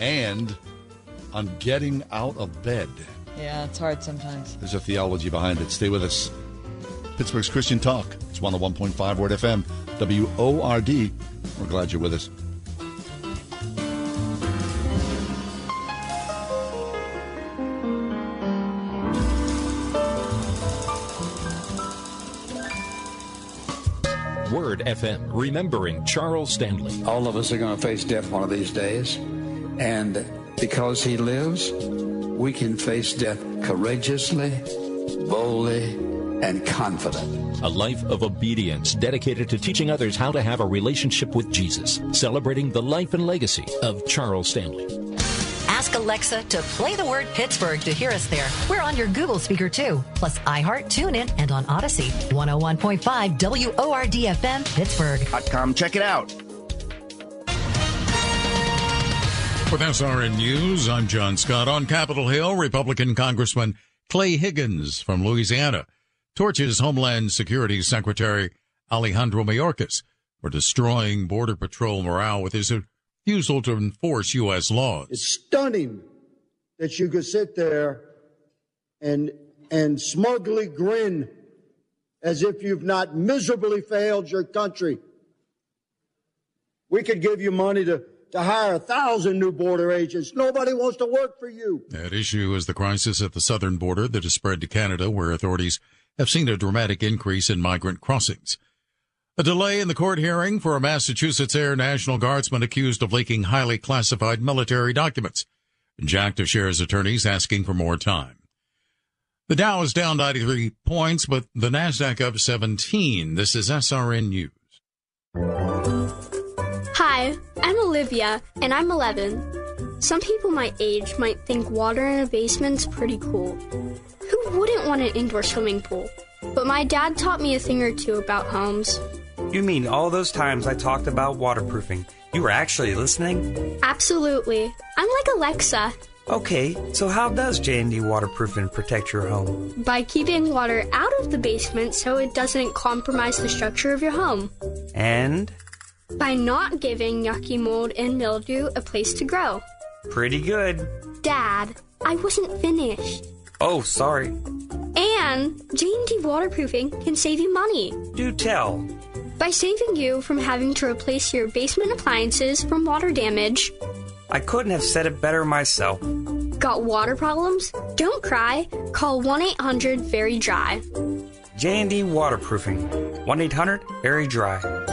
And On Getting Out of Bed. Yeah, it's hard sometimes. There's a theology behind it. Stay with us. Pittsburgh's Christian Talk. It's 101.5 Word FM, WORD. We're glad you're with us. Word FM, remembering Charles Stanley. All of us are going to face death one of these days, and because he lives, we can face death courageously, boldly, and confident. A life of obedience dedicated to teaching others how to have a relationship with Jesus, celebrating the life and legacy of Charles Stanley. Ask Alexa to play the word Pittsburgh to hear us there. We're on your Google speaker, too. Plus iHeart, TuneIn, and on Odyssey. 101.5 WORD-FM, Pittsburgh.com. Check it out. With SRN News, I'm John Scott. On Capitol Hill, Republican Congressman Clay Higgins from Louisiana torches Homeland Security Secretary Alejandro Mayorkas for destroying Border Patrol morale with his refusal to enforce U.S. laws. It's stunning that you could sit there and smugly grin as if you've not miserably failed your country. We could give you money to hire 1,000 new border agents. Nobody wants to work for you. At issue is the crisis at the southern border that has spread to Canada, where authorities have seen a dramatic increase in migrant crossings. A delay in the court hearing for a Massachusetts Air National Guardsman accused of leaking highly classified military documents. Jack DeShare's attorneys asking for more time. The Dow is down 93 points, but the Nasdaq up 17. This is SRN News. Hi, I'm Olivia, and I'm 11. Some people my age might think water in a basement's pretty cool. Who wouldn't want an indoor swimming pool? But my dad taught me a thing or two about homes. You mean all those times I talked about waterproofing, you were actually listening? Absolutely. I'm like Alexa. Okay, so how does J&D Waterproofing protect your home? By keeping water out of the basement so it doesn't compromise the structure of your home. And? By not giving yucky mold and mildew a place to grow. Pretty good. Dad, I wasn't finished. Oh, sorry. And J&D Waterproofing can save you money. Do tell. By saving you from having to replace your basement appliances from water damage. I couldn't have said it better myself. Got water problems? Don't cry. Call 1-800-VERY-DRY. J&D Waterproofing. 1-800-VERY-DRY.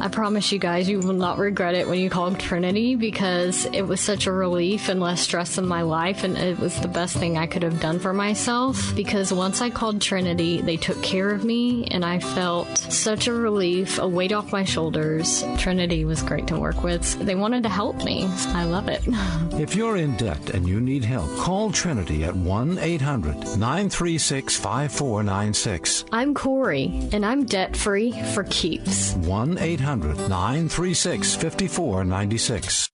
I promise you guys, you will not regret it when you called Trinity, because it was such a relief and less stress in my life, and it was the best thing I could have done for myself, because once I called Trinity, they took care of me, and I felt such a relief, a weight off my shoulders. Trinity was great to work with. They wanted to help me. I love it. If you're in debt and you need help, call Trinity at 1-800-936-5496. I'm Corey, and I'm debt-free for keeps. 1-800-936-5496.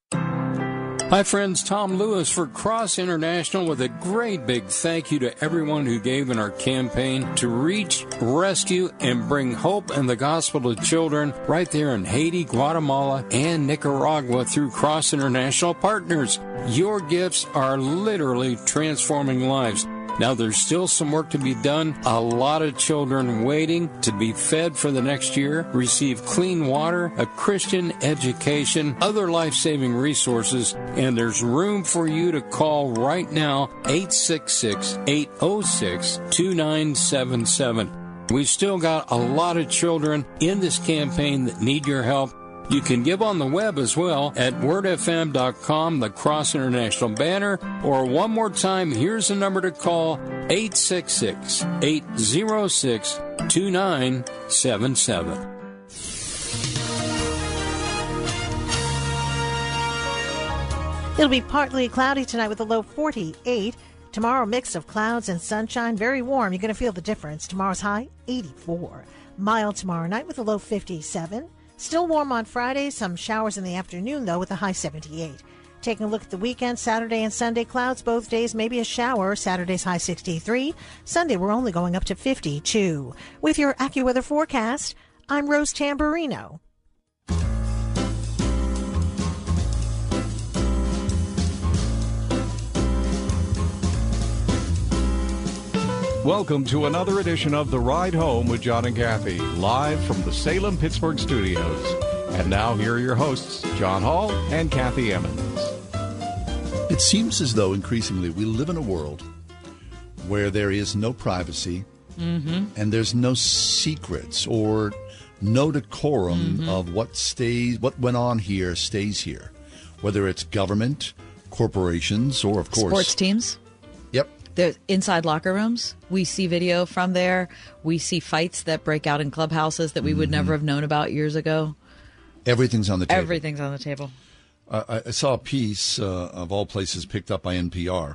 Hi friends, Tom Lewis for Cross International with a great big thank you to everyone who gave in our campaign to reach, rescue, and bring hope and the gospel to children right there in Haiti, Guatemala, and Nicaragua through Cross International Partners. Your gifts are literally transforming lives. Now there's still some work to be done. A lot of children waiting to be fed for the next year, receive clean water, a Christian education, other life-saving resources, and there's room for you to call right now, 866-806-2977. We've still got a lot of children in this campaign that need your help. You can give on the web as well at wordfm.com, the Cross International banner, or one more time, here's the number to call, 866-806-2977. It'll be partly cloudy tonight with a low 48. Tomorrow, mix of clouds and sunshine, very warm. You're going to feel the difference. Tomorrow's high, 84. Mild tomorrow night with a low 57. Still warm on Friday, some showers in the afternoon, though, with a high 78. Taking a look at the weekend, Saturday and Sunday clouds, both days maybe a shower. Saturday's high 63. Sunday, we're only going up to 52. With your AccuWeather forecast, I'm Rose Tamburino. Welcome to another edition of The Ride Home with John and Kathy, live from the Salem-Pittsburgh studios. And now here are your hosts, John Hall and Kathy Emmons. It seems as though increasingly we live in a world where there is no privacy and there's no secrets or no decorum of what went on here stays here, whether it's government, corporations, or, of course, sports teams. There's inside locker rooms. We see video from there. We see fights that break out in clubhouses that we would never have known about years ago. Everything's on the table. Everything's on the table. I saw a piece, of all places, picked up by NPR,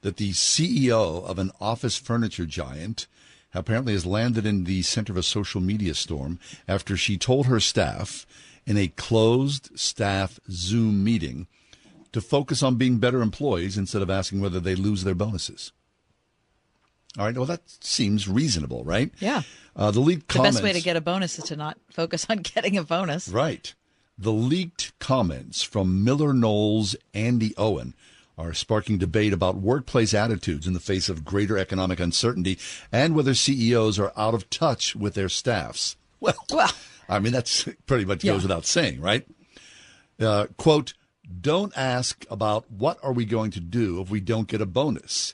that the CEO of an office furniture giant apparently has landed in the center of a social media storm after she told her staff in a closed staff Zoom meeting to focus on being better employees instead of asking whether they lose their bonuses. All right, well, that seems reasonable, right? Yeah. The leaked comments. The best way to get a bonus is to not focus on getting a bonus. Right. The leaked comments from Miller Knowles' Andy Owen are sparking debate about workplace attitudes in the face of greater economic uncertainty and whether CEOs are out of touch with their staffs. Well, I mean, that's pretty much goes without saying, right? Quote, "Don't ask about what are we going to do if we don't get a bonus.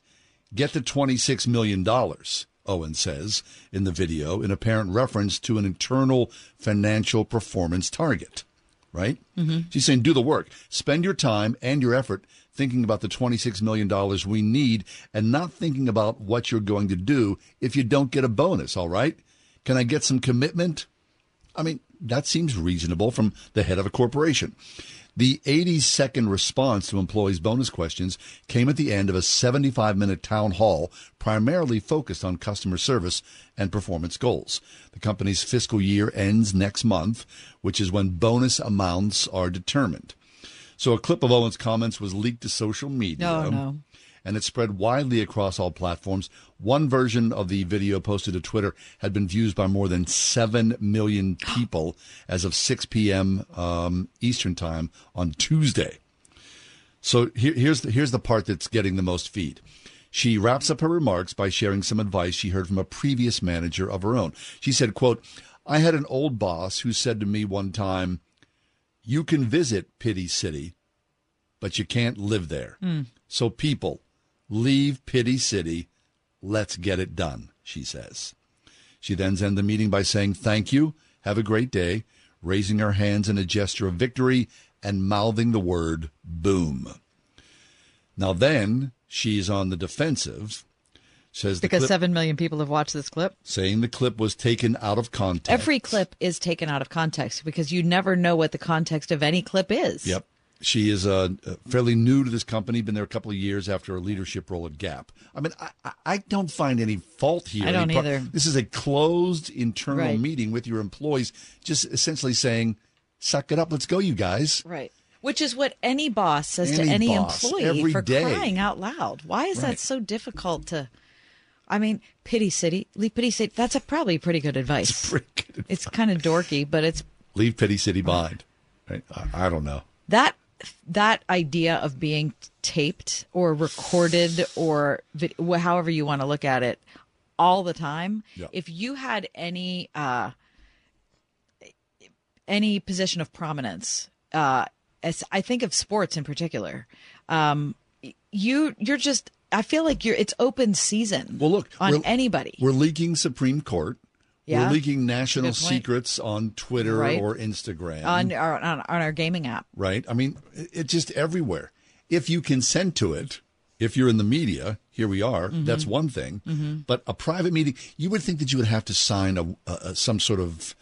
Get the $26 million, Owen says in the video, in apparent reference to an internal financial performance target, right? She's saying, do the work. Spend your time and your effort thinking about the $26 million we need and not thinking about what you're going to do if you don't get a bonus, all right? Can I get some commitment? I mean, that seems reasonable from the head of a corporation. The 82nd response to employees' bonus questions came at the end of a 75-minute town hall primarily focused on customer service and performance goals. The company's fiscal year ends next month, which is when bonus amounts are determined. So a clip of Owen's comments was leaked to social media. And it spread widely across all platforms. One version of the video posted to Twitter had been viewed by more than 7 million people as of 6 p.m. Eastern time on Tuesday. So here's the part that's getting the most feed. She wraps up her remarks by sharing some advice she heard from a previous manager of her own. She said, quote, "I had an old boss who said to me one time, 'You can visit Pity City, but you can't live there.' So people, leave Pity City. Let's get it done," she says. She then ends the meeting by saying, "Thank you. Have a great day," raising her hands in a gesture of victory and mouthing the word boom. Now then, she's on the defensive. Says the because clip, 7 million people have watched this clip. Saying the clip was taken out of context. Every clip is taken out of context because you never know what the context of any clip is. Yep. She is fairly new to this company, been there a couple of years after a leadership role at Gap. I mean, I don't find any fault here. I don't either. This is a closed internal meeting with your employees, just essentially saying, suck it up, let's go, you guys. Right. Which is what any boss says to any employee for crying out loud. Why is that so difficult to... I mean, leave Pity City. That's probably pretty good advice. It's pretty good advice. It's kind of dorky, but it's... Leave Pity City behind. Right? I don't know. That idea of being taped or recorded or however you want to look at it all the time, if you had any position of prominence, as I think of sports in particular, you're just... I feel like it's open season. Well, look, on anybody. We're leaking Supreme Court. Yeah. We're leaking national secrets on Twitter or Instagram. On our gaming app. Right. I mean, it's just everywhere. If you consent to it, if you're in the media, here we are, that's one thing. Mm-hmm. But a private meeting, you would think that you would have to sign some sort of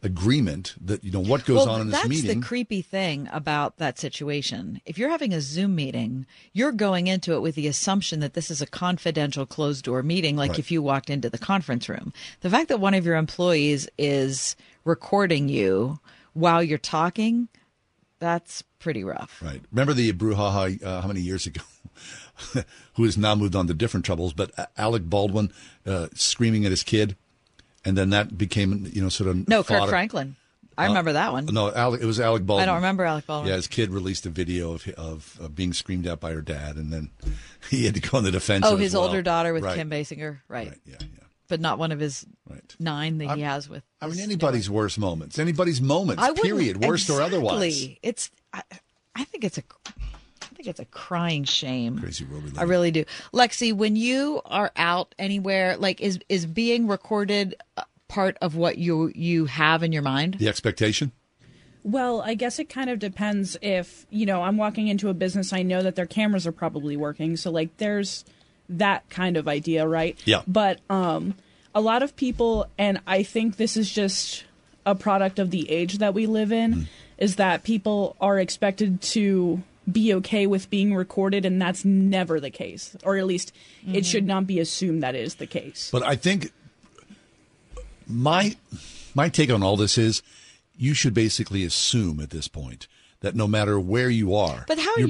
agreement that, you know, what goes on in this meeting. That's the creepy thing about that situation. If you're having a Zoom meeting, you're going into it with the assumption that this is a confidential, closed-door meeting, like if you walked into the conference room. The fact that one of your employees is recording you while you're talking, that's pretty rough. Right. Remember the brouhaha how many years ago? Who has now moved on to different troubles, but Alec Baldwin screaming at his kid. And then that became, you know, sort of... No, Kirk Franklin. I remember that one. No, it was Alec Baldwin. I don't remember Alec Baldwin. Yeah, his kid released a video of being screamed at by her dad, and then he had to go on the defense. Oh, his older daughter with Kim Basinger. Right. Yeah. But not one of his 9 that he has with... I mean, anybody's worst moments. Anybody's moments, period, worst or otherwise. It's... I think it's a crying shame. Crazy world we live in. I really do. Lexi, when you are out anywhere, like is being recorded part of what you have in your mind? The expectation? Well, I guess it kind of depends if, you know, I'm walking into a business, I know that their cameras are probably working. So like there's that kind of idea, right? Yeah. But a lot of people, and I think this is just a product of the age that we live in, is that people are expected to be okay with being recorded, and that's never the case, or at least it should not be assumed that is the case. But I think my take on all this is you should basically assume at this point that no matter where you are, how are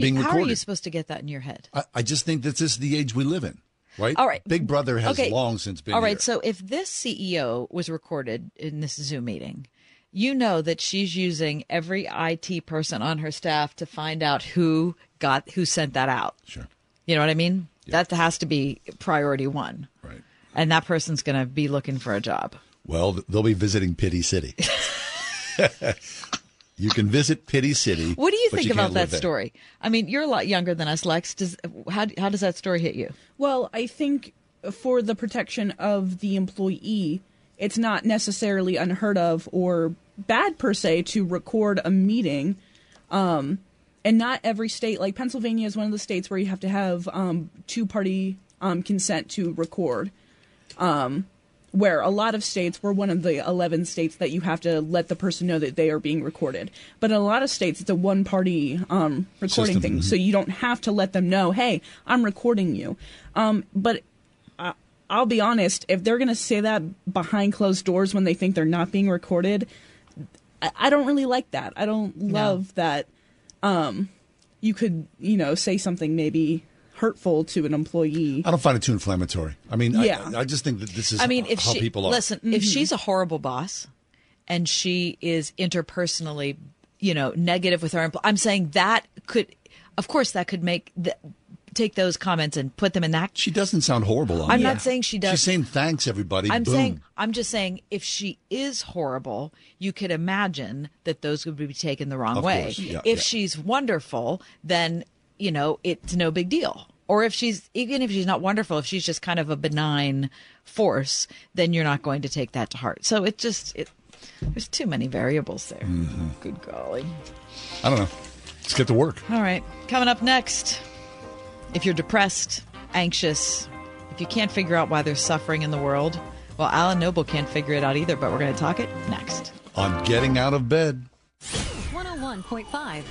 you supposed to get that in your head? I just think that this is the age we live in, right? All right. Big Brother has long since been here. So if this CEO was recorded in this Zoom meeting, you know that she's using every IT person on her staff to find out who sent that out. Sure. You know what I mean? Yeah. That has to be priority one. Right. And that person's going to be looking for a job. Well, they'll be visiting Pity City. You can visit Pity City. What do you think about that story? I mean, you're a lot younger than us, Lex. How does that story hit you? Well, I think for the protection of the employee, it's not necessarily unheard of or bad per se to record a meeting. And not every state, like Pennsylvania is one of the states where you have to have two-party consent to record, where a lot of states, we're one of the 11 states that you have to let the person know that they are being recorded. But in a lot of states, it's a one-party recording system. So you don't have to let them know, hey, I'm recording you. But I'll be honest, if they're going to say that behind closed doors when they think they're not being recorded, I don't really like that. I don't love that you could, you know, say something maybe hurtful to an employee. I don't find it too inflammatory. I mean, I just think that this is how people are. Listen, if she's a horrible boss and she is interpersonally, you know, negative with her employee, I'm saying that could, of course, that could make take those comments and put them in that. She doesn't sound horrible on I'm not saying she does. She's saying thanks, everybody. I'm just saying if she is horrible, you could imagine that those would be taken the wrong way. Yeah, if she's wonderful, then, you know, it's no big deal. Or even if she's not wonderful, if she's just kind of a benign force, then you're not going to take that to heart. So it just, there's too many variables there. Mm-hmm. Good golly. I don't know. Let's get to work. All right. Coming up next... If you're depressed, anxious, if you can't figure out why there's suffering in the world, well, Alan Noble can't figure it out either, but we're going to talk it next. On Getting Out of Bed. 101.5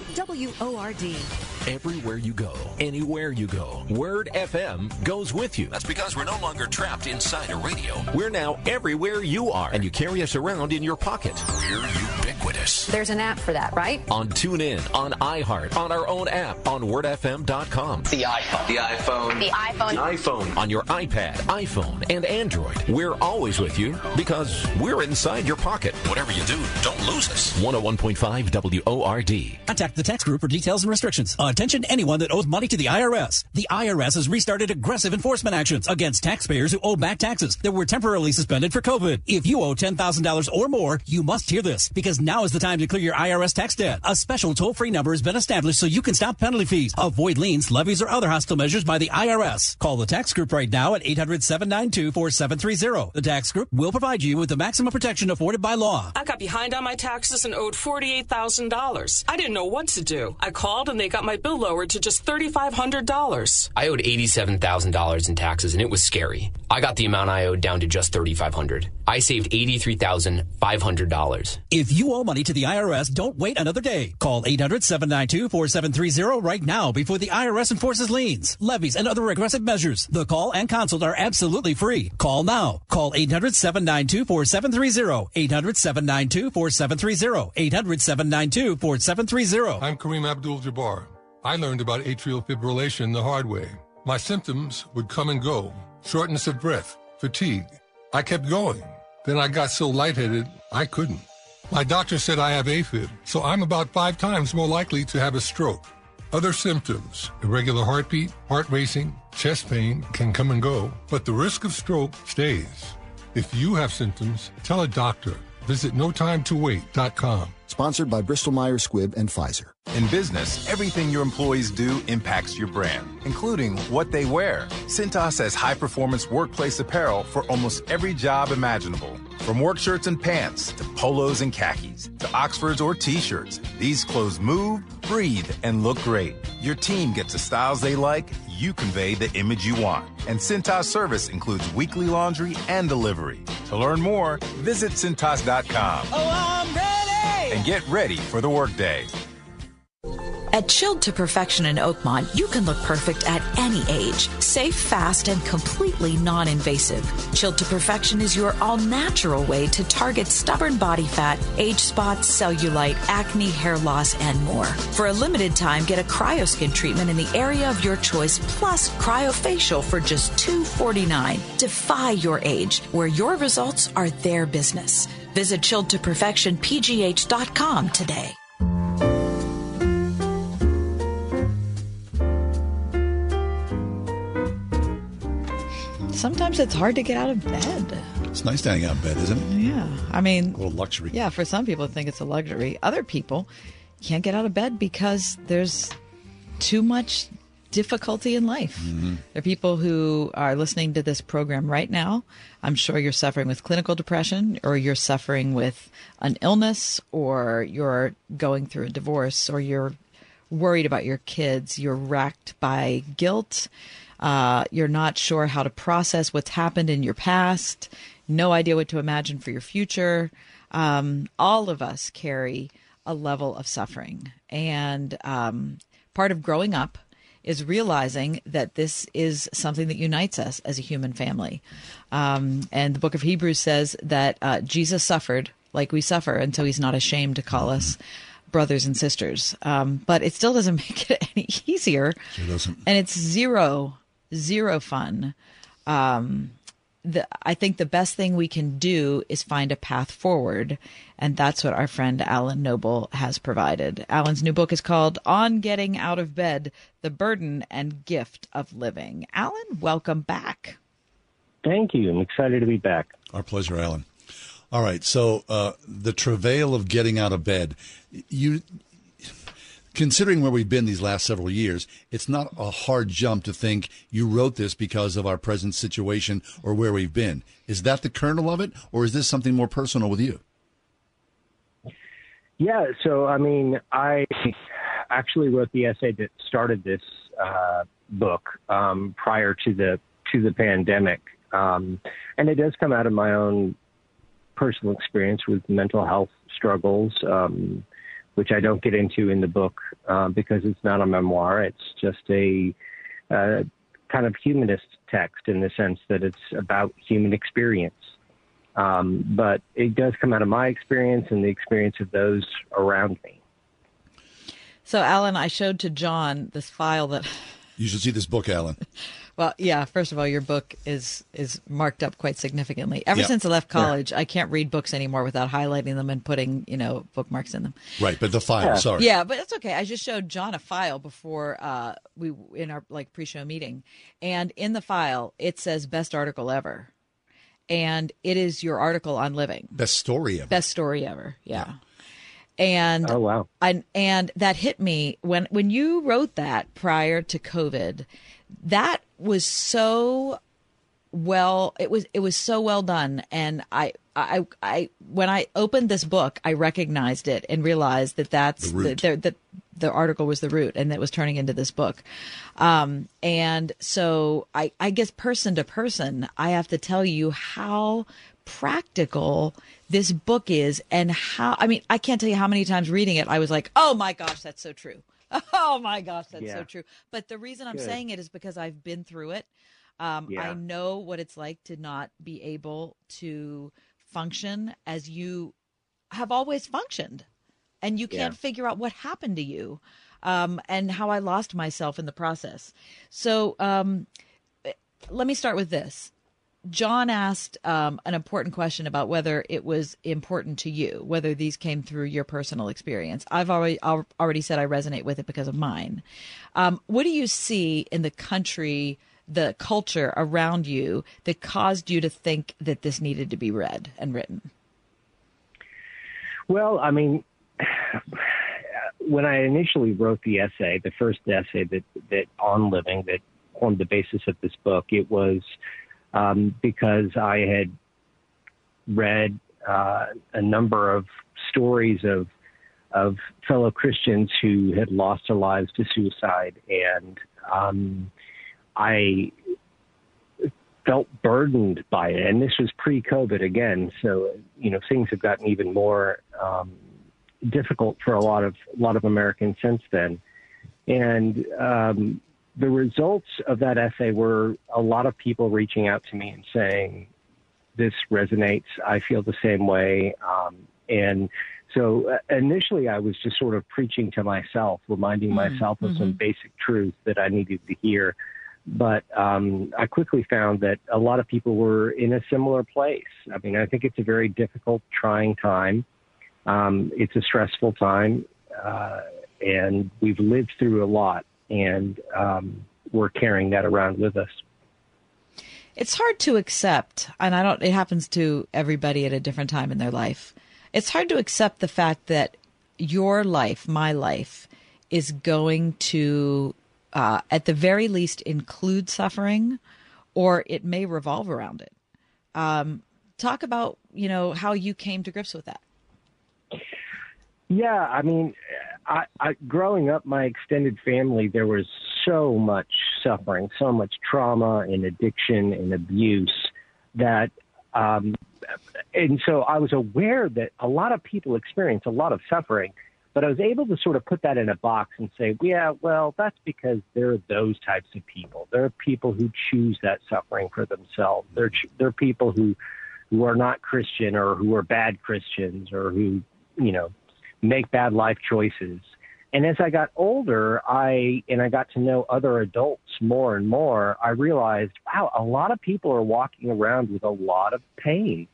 WORD. everywhere you go, anywhere you go. Word FM goes with you. That's because we're no longer trapped inside a radio. We're now everywhere you are, and you carry us around in your pocket. We're ubiquitous. There's an app for that, right? On TuneIn, on iHeart, on our own app, on wordfm.com. The iPhone. The iPhone. The iPhone. The iPhone. On your iPad, iPhone, and Android. We're always with you because we're inside your pocket. Whatever you do, don't lose us. 101.5 WORD. Contact the tax group for details and restrictions. Attention anyone that owes money to the IRS. The IRS has restarted aggressive enforcement actions against taxpayers who owe back taxes that were temporarily suspended for COVID. If you owe $10,000 or more, you must hear this, because now is the time to clear your IRS tax debt. A special toll-free number has been established so you can stop penalty fees, avoid liens, levies, or other hostile measures by the IRS. Call the tax group right now at 800-792-4730. The tax group will provide you with the maximum protection afforded by law. I got behind on my taxes and owed $48,000. I didn't know what to do. I called and they got my bill lowered to just $3,500. I owed $87,000 in taxes and it was scary. I got the amount I owed down to just $3,500. I saved $83,500. If you owe money to the IRS, don't wait another day. Call 800-792-4730 right now before the IRS enforces liens, levies, and other aggressive measures. The call and consult are absolutely free. Call now. Call 800-792-4730. 800-792-4730. 800-792-4730. I'm Kareem Abdul-Jabbar. I learned about atrial fibrillation the hard way. My symptoms would come and go. Shortness of breath, fatigue. I kept going. Then I got so lightheaded, I couldn't. My doctor said I have AFib, so I'm about 5 times more likely to have a stroke. Other symptoms, irregular heartbeat, heart racing, chest pain can come and go, but the risk of stroke stays. If you have symptoms, tell a doctor. Visit notimetowait.com. Sponsored by Bristol-Myers Squibb and Pfizer. In business, everything your employees do impacts your brand, including what they wear. Cintas has high-performance workplace apparel for almost every job imaginable. From work shirts and pants to polos and khakis to Oxfords or T-shirts, these clothes move, breathe, and look great. Your team gets the styles they like, you convey the image you want. And Cintas service includes weekly laundry and delivery. To learn more, visit Cintas.com. Oh, I'm ready! And get ready for the workday. At Chilled to Perfection in Oakmont, you can look perfect at any age. Safe, fast, and completely non-invasive. Chilled to Perfection is your all-natural way to target stubborn body fat, age spots, cellulite, acne, hair loss, and more. For a limited time, get a cryoskin treatment in the area of your choice, plus cryofacial for just $249. Defy your age, where your results are their business. Visit chilledtoperfectionpgh.com today. Sometimes it's hard to get out of bed. It's nice to hang out of bed, isn't it? Yeah. I mean, a little luxury. Yeah, for some people, I think it's a luxury. Other people can't get out of bed because there's too much difficulty in life. Mm-hmm. There are people who are listening to this program right now. I'm sure you're suffering with clinical depression, or you're suffering with an illness, or you're going through a divorce, or you're worried about your kids. You're racked by guilt. You're not sure how to process what's happened in your past, no idea what to imagine for your future. All of us carry a level of suffering. And part of growing up is realizing that this is something that unites us as a human family. And the book of Hebrews says that Jesus suffered like we suffer, and so he's not ashamed to call us brothers and sisters. But it still doesn't make it any easier. Sure doesn't. And it's zero fun. I think the best thing we can do is find a path forward, and that's what our friend Alan Noble has provided. Alan's new book is called On Getting Out of Bed: The Burden and Gift of Living. Alan, welcome back. Thank you. I'm excited to be back. Our pleasure, Alan. All right, so the travail of getting out of bed. You, considering where we've been these last several years, it's not a hard jump to think you wrote this because of our present situation or where we've been. Is that the kernel of it, or is this something more personal with you? Yeah, so, I mean, I actually wrote the essay that started this book prior to the pandemic, and it does come out of my own personal experience with mental health struggles, which I don't get into in the book because it's not a memoir. It's just a kind of humanist text in the sense that it's about human experience. But it does come out of my experience and the experience of those around me. So, Alan, I showed to John this file that... You should see this book, Alan. Well, yeah, first of all, your book is marked up quite significantly. Ever since I left college, I can't read books anymore without highlighting them and putting, bookmarks in them. Right, but the file, sorry. Yeah, but it's okay. I just showed John a file before we in our pre-show meeting. And in the file, it says best article ever. And it is your article on living. Best story ever. Best story ever, yeah. And oh, wow. And that hit me when you wrote that prior to COVID. That was so well. It was so well done. And I when I opened this book, I recognized it and realized that that's the article was the root, and that was turning into this book. And so I guess person to person, I have to tell you how practical this book is, and how, I mean, I can't tell you how many times reading it I was like, oh my gosh, that's so true. Oh my gosh, that's so true. But the reason I'm saying it is because I've been through it. I know what it's like to not be able to function as you have always functioned, and you can't figure out what happened to you, and how I lost myself in the process. So let me start with this. John asked an important question about whether it was important to you, whether these came through your personal experience. I've already said I resonate with it because of mine. What do you see in the country, the culture around you, that caused you to think that this needed to be read and written? Well, I mean, when I initially wrote the essay, the first essay that on living that formed the basis of this book, it was because I had read a number of stories of fellow Christians who had lost their lives to suicide, and I felt burdened by it. And this was pre-COVID again, so things have gotten even more difficult for a lot of Americans since then, and. The results of that essay were a lot of people reaching out to me and saying, this resonates, I feel the same way. And so initially I was just sort of preaching to myself, reminding myself of some basic truth that I needed to hear. But I quickly found that a lot of people were in a similar place. I mean, I think it's a very difficult, trying time. It's a stressful time, and we've lived through a lot. And we're carrying that around with us. It's hard to accept, and it happens to everybody at a different time in their life. It's hard to accept the fact that your life, my life, is going to, at the very least, include suffering, or it may revolve around it. Talk about, how you came to grips with that. Yeah, I mean, I growing up, my extended family, there was so much suffering, so much trauma and addiction and abuse that, and so I was aware that a lot of people experience a lot of suffering, but I was able to sort of put that in a box and say, yeah, well, that's because there are those types of people. There are people who choose that suffering for themselves. There are people who are not Christian, or who are bad Christians, or who, make bad life choices. And as I got older, I got to know other adults more and more, I realized, wow, a lot of people are walking around with a lot of pain,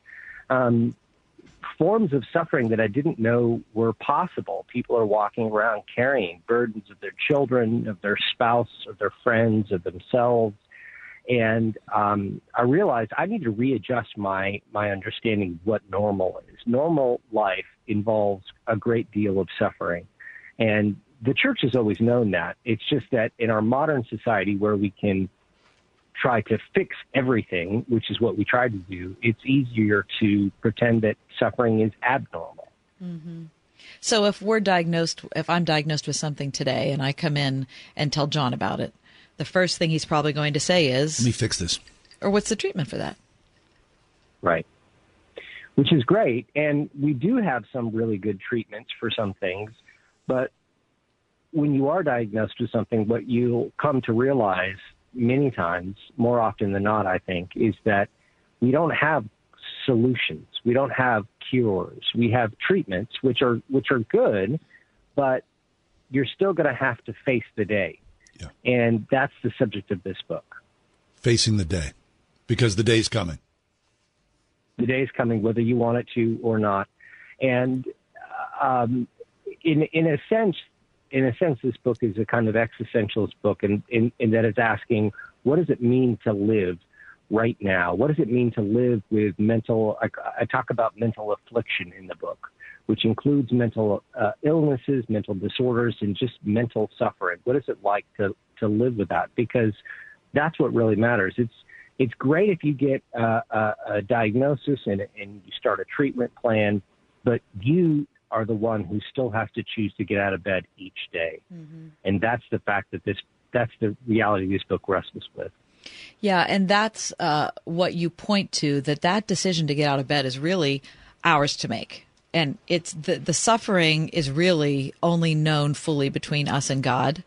forms of suffering that I didn't know were possible. People are walking around carrying burdens of their children, of their spouse, of their friends, of themselves. And I realized I need to readjust my understanding of what normal is. Normal life involves a great deal of suffering. And the church has always known that. It's just that in our modern society, where we can try to fix everything, which is what we try to do, it's easier to pretend that suffering is abnormal. Mm-hmm. So if I'm diagnosed with something today and I come in and tell John about it, the first thing he's probably going to say is, let me fix this. Or what's the treatment for that? Right. Which is great. And we do have some really good treatments for some things. But when you are diagnosed with something, what you'll come to realize many times, more often than not, I think, is that we don't have solutions. We don't have cures. We have treatments, which are good, but you're still going to have to face the day. Yeah. And that's the subject of this book. Facing the day, because the day's coming. The day's coming, whether you want it to or not. And in a sense, this book is a kind of existentialist book, in that it's asking, what does it mean to live right now? What does it mean to live with mental? I talk about mental affliction in the book, which includes mental illnesses, mental disorders, and just mental suffering. What is it like to live with that? Because that's what really matters. It's great if you get a diagnosis and you start a treatment plan, but you are the one who still has to choose to get out of bed each day. Mm-hmm. And that's the fact that that's the reality this book wrestles with. Yeah, and that's what you point to, that decision to get out of bed is really ours to make. And it's the suffering is really only known fully between us and God.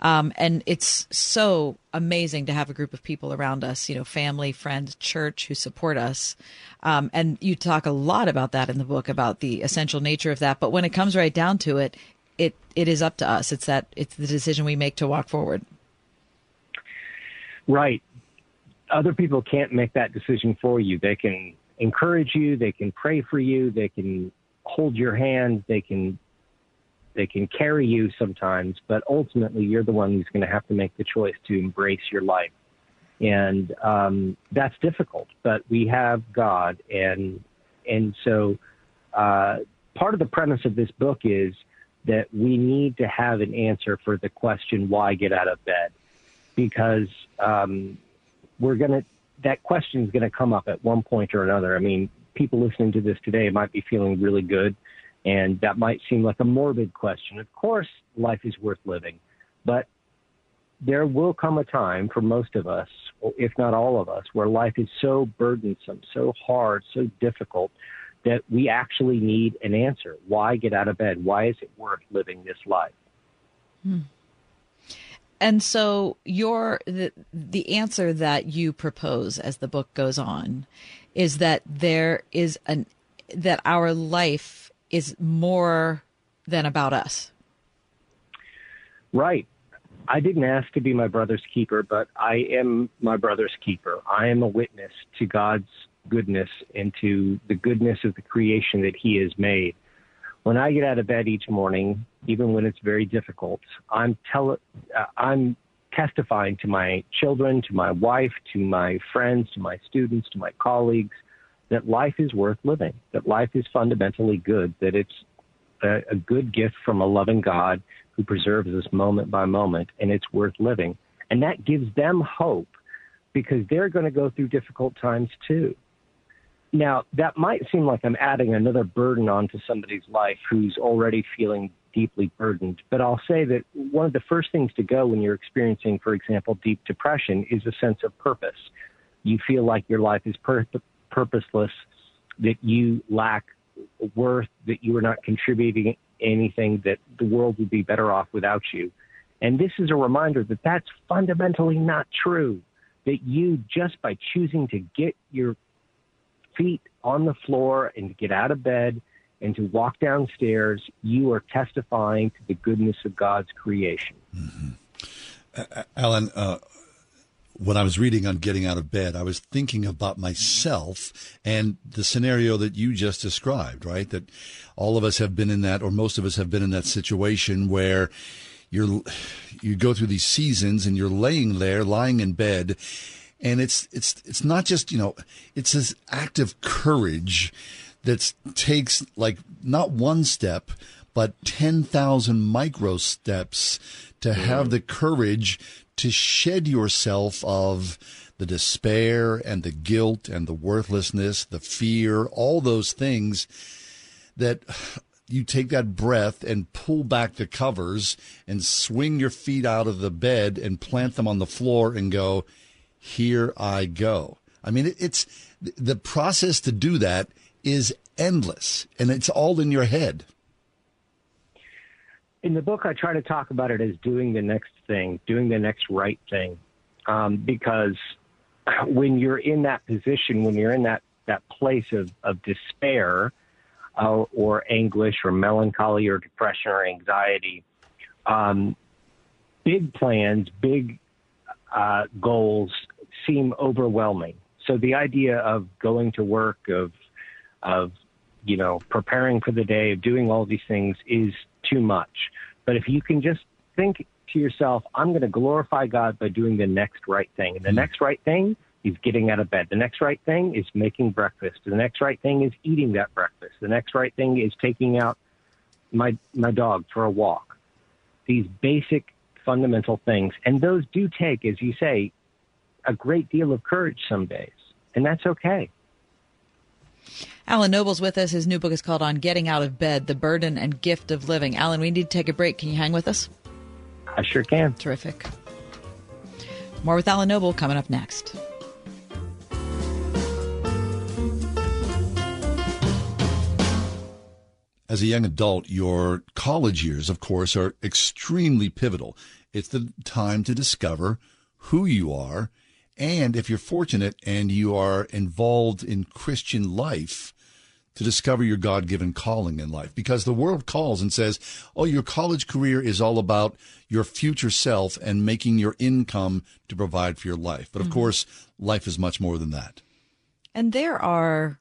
And it's so amazing to have a group of people around us, family, friends, church, who support us. And you talk a lot about that in the book, about the essential nature of that. But when it comes right down to it, it is up to us. It's the decision we make to walk forward. Right. Other people can't make that decision for you. They can encourage you. They can pray for you. They can hold your hand. They can carry you sometimes, but ultimately you're the one who's going to have to make the choice to embrace your life. And that's difficult, but we have God. And so part of the premise of this book is that we need to have an answer for the question, why get out of bed? Because that question is going to come up at one point or another. I mean, people listening to this today might be feeling really good, and that might seem like a morbid question. Of course, life is worth living, but there will come a time for most of us, if not all of us, where life is so burdensome, so hard, so difficult that we actually need an answer. Why get out of bed? Why is it worth living this life? Hmm. And so the answer that you propose as the book goes on is that that our life is more than about us. Right. I didn't ask to be my brother's keeper, but I am my brother's keeper. I am a witness to God's goodness and to the goodness of the creation that He has made. When I get out of bed each morning, even when it's very difficult, I'm testifying to my children, to my wife, to my friends, to my students, to my colleagues, that life is worth living, that life is fundamentally good, that it's a good gift from a loving God who preserves us moment by moment, and it's worth living. And that gives them hope, because they're going to go through difficult times too. Now, that might seem like I'm adding another burden onto somebody's life who's already feeling deeply burdened, but I'll say that one of the first things to go when you're experiencing, for example, deep depression is a sense of purpose. You feel like your life is purposeless, that you lack worth, that you are not contributing anything, that the world would be better off without you. And this is a reminder that that's fundamentally not true, that you, just by choosing to get your feet on the floor and to get out of bed and to walk downstairs, you are testifying to the goodness of God's creation. Mm-hmm. Alan, when I was reading on getting out of bed, I was thinking about myself and the scenario that you just described, right? That all of us have been in that, or most of us have been in that situation where you go through these seasons and you're lying in bed. And it's not just, it's this act of courage that takes like not one step, but 10,000 micro steps to have the courage to shed yourself of the despair and the guilt and the worthlessness, the fear, all those things, that you take that breath and pull back the covers and swing your feet out of the bed and plant them on the floor and go, here I go. I mean, it's the process to do that is endless, and it's all in your head. in the book, I try to talk about it as doing the next thing, doing the next right thing, because when you're in that position, when you're in that place of despair or anguish or melancholy or depression or anxiety, big plans, big goals seem overwhelming. So the idea of going to work, of you know, preparing for the day, of doing all these things is too much. But if you can just think to yourself, I'm going to glorify God by doing the next right thing. And the next right thing is getting out of bed. The next right thing is making breakfast. The next right thing is eating that breakfast. The next right thing is taking out my dog for a walk. These basic fundamental things. And those do take, as you say, a great deal of courage some days. And that's okay. Alan Noble's with us. His new book is called On Getting Out of Bed: The Burden and Gift of Living. Alan, we need to take a break. Can you hang with us? I sure can. Terrific. More with Alan Noble coming up next. As a young adult, your college years, of course, are extremely pivotal. It's the time to discover who you are, and if you're fortunate and you are involved in Christian life, to discover your God-given calling in life. Because the world calls and says, oh, your college career is all about your future self and making your income to provide for your life. But, of course, life is much more than that. And there are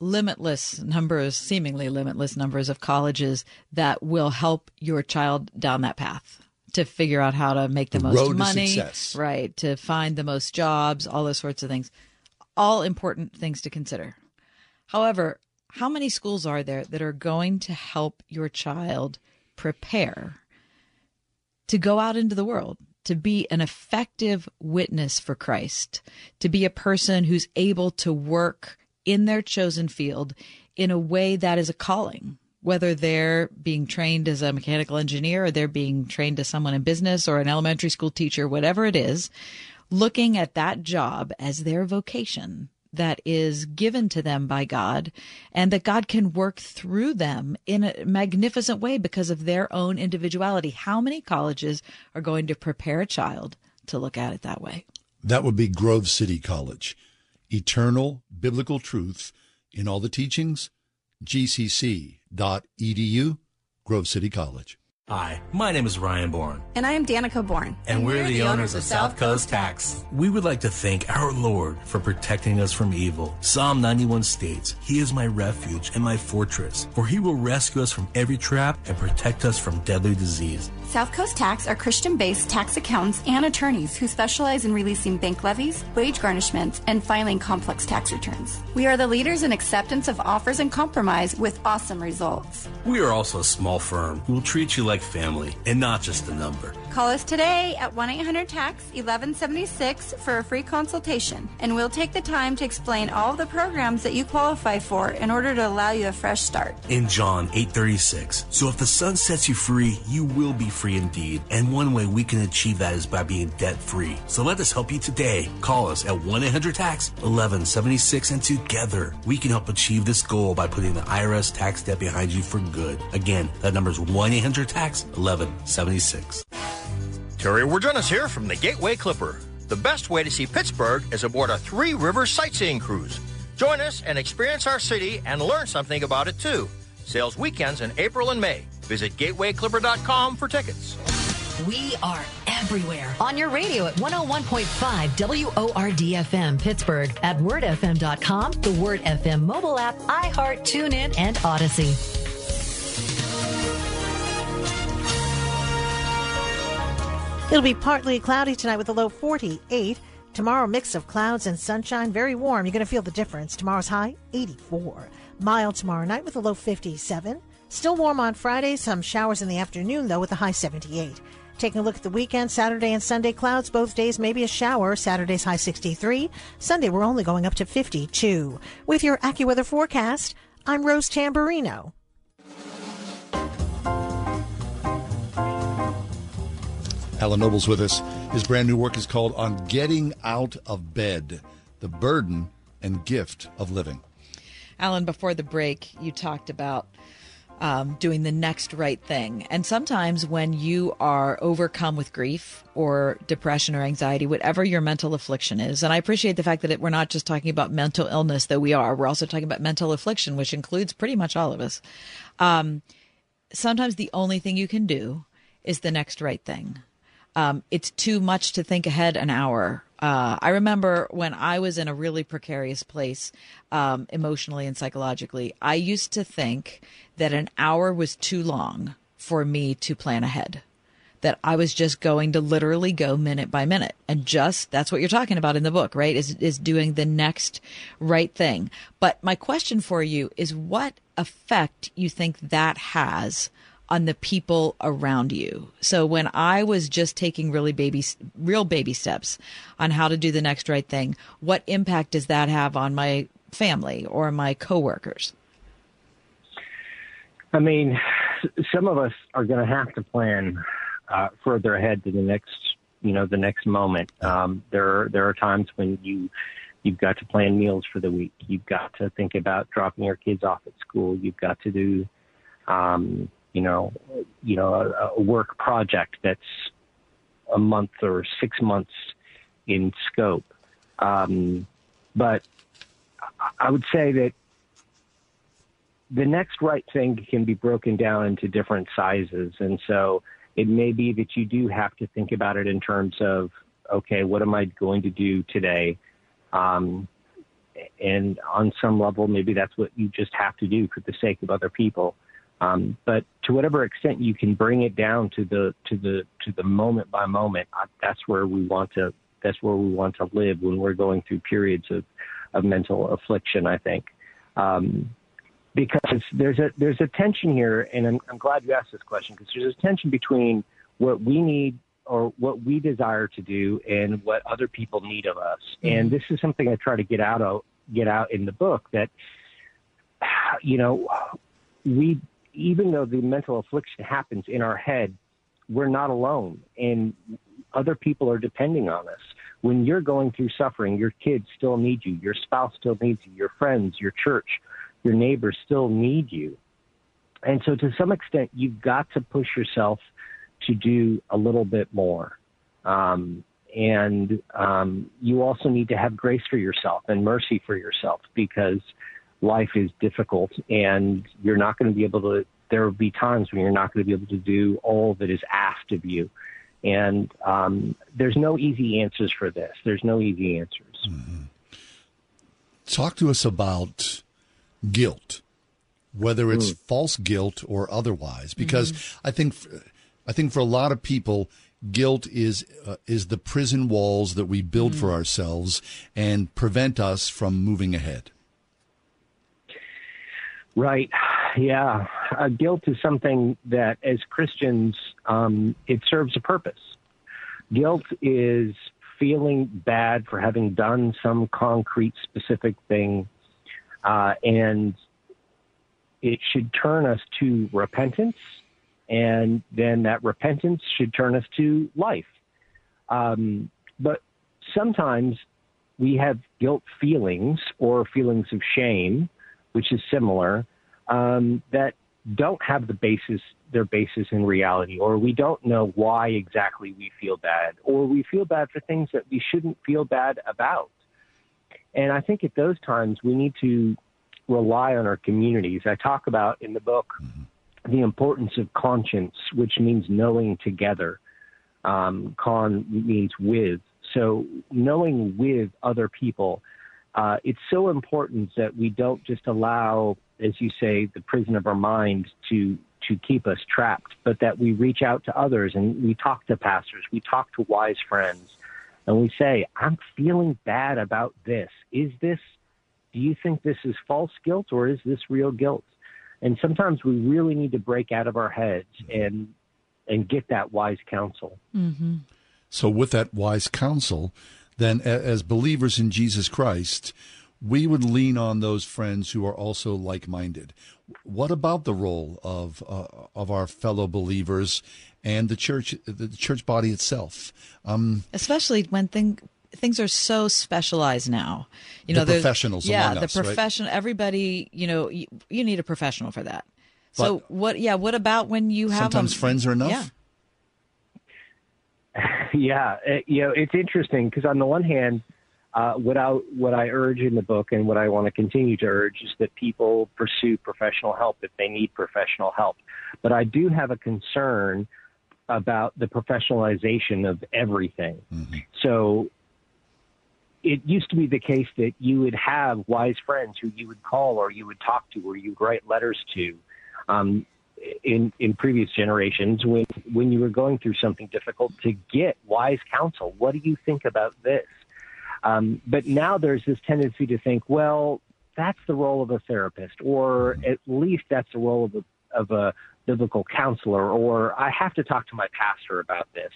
limitless numbers, seemingly limitless numbers of colleges that will help your child down that path, to figure out how to make the most money, right, to find the most jobs, all those sorts of things, all important things to consider. However, how many schools are there that are going to help your child prepare to go out into the world, to be an effective witness for Christ, to be a person who's able to work in their chosen field in a way that is a calling? Whether they're being trained as a mechanical engineer or they're being trained as someone in business or an elementary school teacher, whatever it is, looking at that job as their vocation that is given to them by God, and that God can work through them in a magnificent way because of their own individuality. How many colleges are going to prepare a child to look at it that way? That would be Grove City College. Eternal biblical truth in all the teachings. gcc.edu, Grove City College. Hi, my name is Ryan Bourne. And I am Danica Bourne. And we're the owners of South Coast Tax. We would like to thank our Lord for protecting us from evil. Psalm 91 states, He is my refuge and my fortress, for He will rescue us from every trap and protect us from deadly disease. South Coast Tax are Christian-based tax accountants and attorneys who specialize in releasing bank levies, wage garnishments, and filing complex tax returns. We are the leaders in acceptance of offers and compromise with awesome results. We are also a small firm who will treat you like family and not just a number. Call us today at 1-800-TAX-1176 for a free consultation, and we'll take the time to explain all of the programs that you qualify for in order to allow you a fresh start. In John 8:36, so if the Son sets you free, you will be free indeed. And one way we can achieve that is by being debt-free. So let us help you today. Call us at 1-800-TAX-1176, and together we can help achieve this goal by putting the IRS tax debt behind you for good. Again, that number is 1-800-TAX-1176. Terry Wardenas here from the Gateway Clipper. The best way to see Pittsburgh is aboard a Three River sightseeing cruise. Join us and experience our city and learn something about it, too. Sales weekends in April and May. Visit gatewayclipper.com for tickets. We are everywhere. On your radio at 101.5 WORD-FM Pittsburgh, at wordfm.com, the Word FM mobile app, iHeart, TuneIn, and Odyssey. It'll be partly cloudy tonight with a low 48. Tomorrow, mix of clouds and sunshine. Very warm. You're going to feel the difference. Tomorrow's high, 84. Mild tomorrow night with a low 57. Still warm on Friday. Some showers in the afternoon, though, with a high 78. Taking a look at the weekend, Saturday and Sunday clouds. Both days, maybe a shower. Saturday's high 63. Sunday, we're only going up to 52. With your AccuWeather forecast, I'm Rose Tamburino. Alan Noble's with us. His brand new work is called On Getting Out of Bed: The Burden and Gift of Living. Alan, before the break, you talked about doing the next right thing. And sometimes when you are overcome with grief or depression or anxiety, whatever your mental affliction is, and I appreciate the fact that we're not just talking about mental illness, though we are. We're also talking about mental affliction, which includes pretty much all of us. Sometimes the only thing you can do is the next right thing. It's too much to think ahead an hour. I remember when I was in a really precarious place, emotionally and psychologically, I used to think that an hour was too long for me to plan ahead, that I was just going to literally go minute by minute. And just, that's what you're talking about in the book, right? Is doing the next right thing. But my question for you is, what effect you think that has on the people around you? So when I was just taking real baby steps on how to do the next right thing, what impact does that have on my family or my coworkers? I mean, some of us are going to have to plan further ahead to the next moment. There are times when you've got to plan meals for the week. You've got to think about dropping your kids off at school. You've got to do, a work project that's a month or 6 months in scope. But I would say that the next right thing can be broken down into different sizes. And so it may be that you do have to think about it in terms of, okay, what am I going to do today? And on some level, maybe that's what you just have to do for the sake of other people. But to whatever extent you can bring it down to the moment by moment, that's where we want to live when we're going through periods of mental affliction, I think. Because there's a tension here, and I'm glad you asked this question, because there's a tension between what we need or what we desire to do and what other people need of us. And this is something I try to get out in the book, that, you know, we, even though the mental affliction happens in our head, we're not alone, and other people are depending on us. When you're going through suffering, your kids still need you, your spouse still needs you, your friends, your church, your neighbors still need you. And so to some extent, you've got to push yourself to do a little bit more. You also need to have grace for yourself and mercy for yourself, because life is difficult, and you're not going to be able to, there will be times when you're not going to be able to do all that is asked of you. And there's no easy answers for this. There's no easy answers. Mm-hmm. Talk to us about guilt, whether it's false guilt or otherwise, because I think for a lot of people, guilt is the prison walls that we build for ourselves and prevent us from moving ahead. Right. Yeah. Guilt is something that, as Christians, it serves a purpose. Guilt is feeling bad for having done some concrete, specific thing, and it should turn us to repentance, and then that repentance should turn us to life. But sometimes we have guilt feelings or feelings of shame, which is similar, that don't have their basis in reality, or we don't know why exactly we feel bad, or we feel bad for things that we shouldn't feel bad about. And I think at those times we need to rely on our communities. I talk about in the book the importance of conscience, which means knowing together. Con means with. So knowing with other people. It's so important that we don't just allow, as you say, the prison of our mind to keep us trapped, but that we reach out to others, and we talk to pastors, we talk to wise friends, and we say, I'm feeling bad about this. Do you think this is false guilt, or is this real guilt? And sometimes we really need to break out of our heads and get that wise counsel. Mm-hmm. So with that wise counsel, then as believers in Jesus Christ, we would lean on those friends who are also like-minded. What about the role of our fellow believers and the church body itself? Especially when things are so specialized now. You know, the professionals among us, right? Everybody, you need a professional for that. So what about when you have sometimes friends are enough? Yeah, it's interesting because on the one hand, what I urge in the book and what I want to continue to urge is that people pursue professional help if they need professional help. But I do have a concern about the professionalization of everything. Mm-hmm. So it used to be the case that you would have wise friends who you would call or you would talk to or you would write letters to. In previous generations, when you were going through something difficult, to get wise counsel. What do you think about this? But now there's this tendency to think, well, that's the role of a therapist, or at least that's the role of a biblical counselor, or I have to talk to my pastor about this.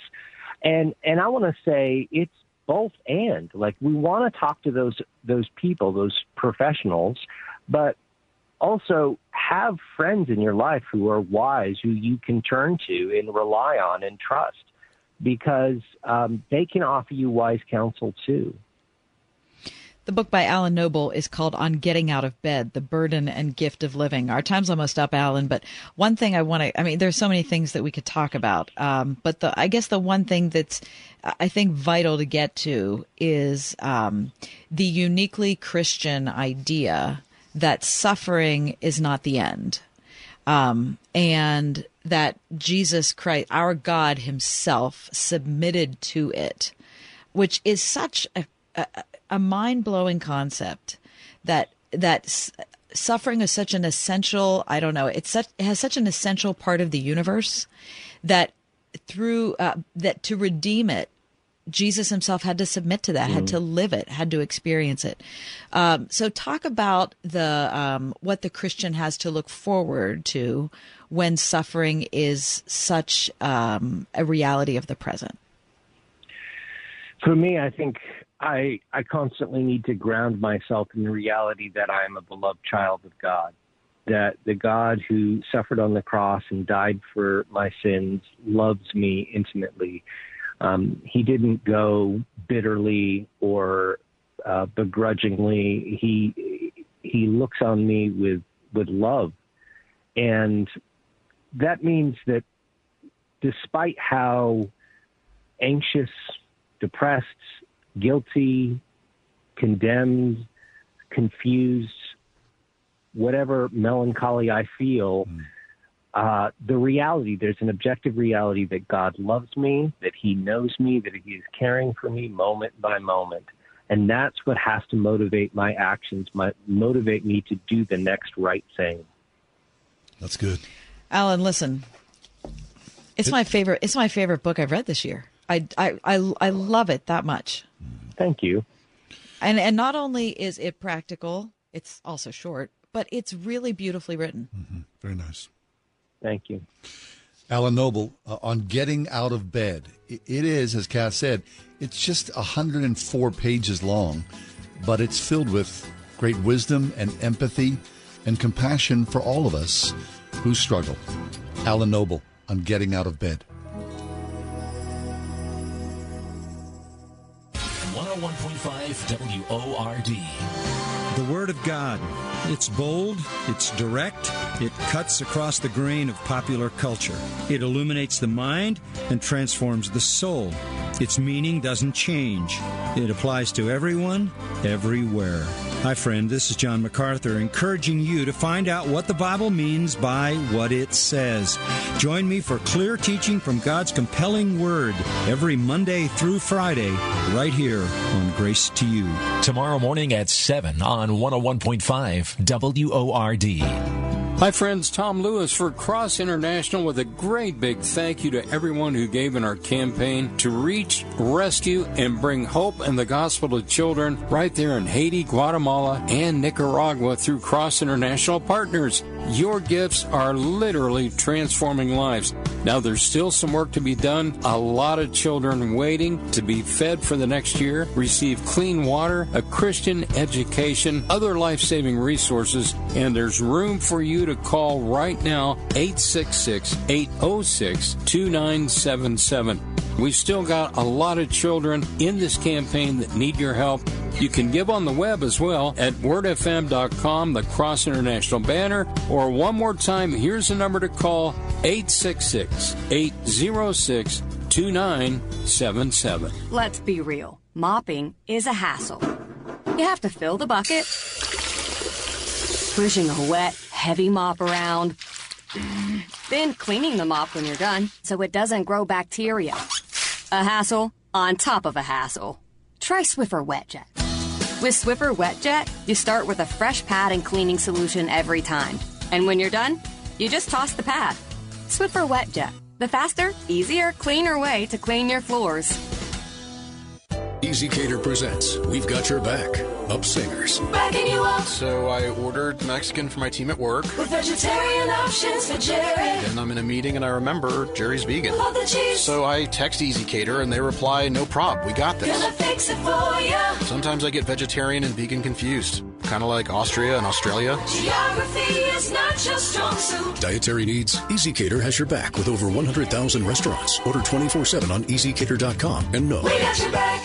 And I want to say it's both and. Like, we want to talk to those people, those professionals, but also have friends in your life who are wise, who you can turn to and rely on and trust, because they can offer you wise counsel too. The book by Alan Noble is called On Getting Out of Bed: The Burden and Gift of Living. Our time's almost up, Alan, but one thing there's so many things that we could talk about, but I guess the one thing that's, I think, vital to get to is the uniquely Christian idea that suffering is not the end, and that Jesus Christ, our God himself, submitted to it, which is such a mind-blowing concept that suffering is such an essential, it has such an essential part of the universe that that to redeem it, Jesus himself had to submit to that, had to live it, had to experience it. So talk about what the Christian has to look forward to when suffering is such a reality of the present. For me, I think I constantly need to ground myself in the reality that I am a beloved child of God, that the God who suffered on the cross and died for my sins loves me intimately. He didn't go bitterly or begrudgingly. He looks on me with love. And that means that despite how anxious, depressed, guilty, condemned, confused, whatever melancholy I feel, there's an objective reality that God loves me, that he knows me, that he is caring for me moment by moment. And that's what has to motivate my actions, motivate me to do the next right thing. That's good. Alan, listen, it's my favorite book I've read this year. I love it that much. Thank you. And not only is it practical, it's also short, but it's really beautifully written. Mm-hmm. Very nice. Thank you. Alan Noble, On Getting Out of Bed. It is, as Kath said, it's just 104 pages long, but it's filled with great wisdom and empathy and compassion for all of us who struggle. Alan Noble, On Getting Out of Bed. 101.5 WORD. The Word of God. It's bold, it's direct, it cuts across the grain of popular culture. It illuminates the mind and transforms the soul. Its meaning doesn't change. It applies to everyone, everywhere. Hi, friend, this is John MacArthur, encouraging you to find out what the Bible means by what it says. Join me for clear teaching from God's compelling Word every Monday through Friday, right here on Grace to You. Tomorrow morning at 7 on 101.5. WORD. Hi, friends. Tom Lewis for Cross International with a great big thank you to everyone who gave in our campaign to reach, rescue, and bring hope and the gospel to children right there in Haiti, Guatemala, and Nicaragua through Cross International Partners. Your gifts are literally transforming lives. Now, there's still some work to be done. A lot of children waiting to be fed for the next year, receive clean water, a Christian education, other life-saving resources, and there's room for you to call right now, 866-806-2977. We've still got a lot of children in this campaign that need your help. You can give on the web as well at wordfm.com, the Cross International banner, or one more time, here's the number to call, 866-806-2977. Let's be real. Mopping is a hassle. You have to fill the bucket, pushing a wet, heavy mop around, then cleaning the mop when you're done so it doesn't grow bacteria. A hassle on top of a hassle. Try Swiffer Wet Jet. With Swiffer Wet Jet, you start with a fresh pad and cleaning solution every time. And when you're done, you just toss the pad. Swiffer Wet Jet, the faster, easier, cleaner way to clean your floors. Easy Cater presents We've Got Your Back. Up Singers. Backing you up. So I ordered Mexican for my team at work. With vegetarian options for Jerry. And I'm in a meeting and I remember Jerry's vegan. Love the cheese. So I text Easy Cater and they reply, no prob, we got this. Gonna fix it for ya. Sometimes I get vegetarian and vegan confused. Kind of like Austria and Australia. Geography is not your strong suit. Dietary needs? Easy Cater has your back with over 100,000 restaurants. Order 24/7 on EasyCater.com and know we got your back.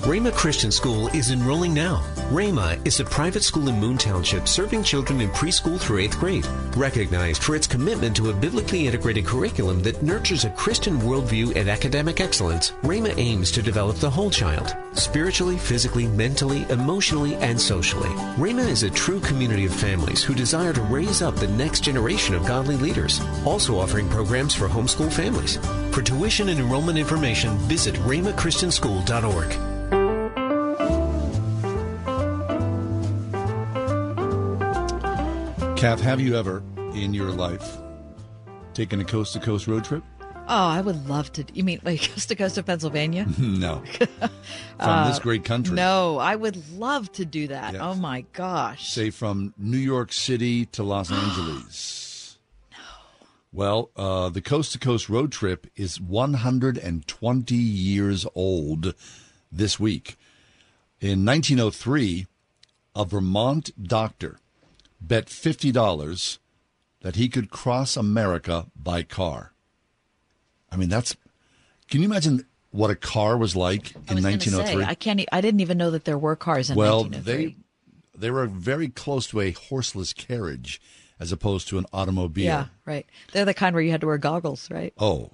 Rhema Christian School is enrolling now. Rhema is a private school in Moon Township serving children in preschool through 8th grade. Recognized for its commitment to a biblically integrated curriculum that nurtures a Christian worldview and academic excellence, Rhema aims to develop the whole child, spiritually, physically, mentally, emotionally, and socially. Rhema is a true community of families who desire to raise up the next generation of godly leaders, also offering programs for homeschool families. For tuition and enrollment information, visit RhemaChristianSchool.org. Kath, have you ever in your life taken a coast-to-coast road trip? Oh, I would love to. You mean like coast-to-coast of Pennsylvania? No. From this great country. No, I would love to do that. Yes. Oh, my gosh. Say from New York City to Los Angeles. No. Well, the coast-to-coast road trip is 120 years old this week. In 1903, a Vermont doctor bet $50 that he could cross America by car. I mean, that's... Can you imagine what a car was like in 1903? I didn't even know that there were cars in 1903. Well, they were very close to a horseless carriage as opposed to an automobile. Yeah, right. They're the kind where you had to wear goggles, right? Oh.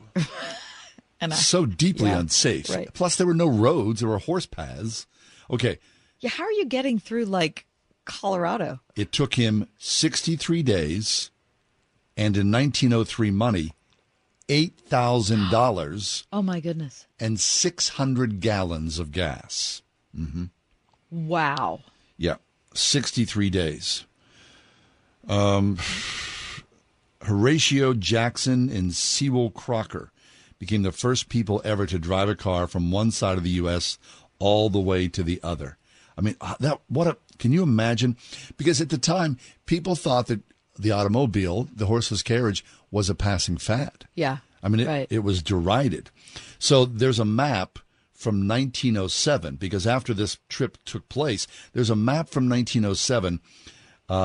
And so deeply unsafe. Right. Plus, there were no roads. There were horse paths. Okay. Yeah, how are you getting through, like... Colorado. It took him 63 days, and in 1903 money, $8,000. Oh my goodness! And 600 gallons of gas. Mm-hmm. Wow. Yeah, 63 days. Horatio Jackson and Sewell Crocker became the first people ever to drive a car from one side of the U.S. all the way to the other. I mean, can you imagine? Because at the time, people thought that the automobile, the horseless carriage, was a passing fad. Yeah. I mean, it was derided. So there's a map from 1907, because after this trip took place, there's a map from 1907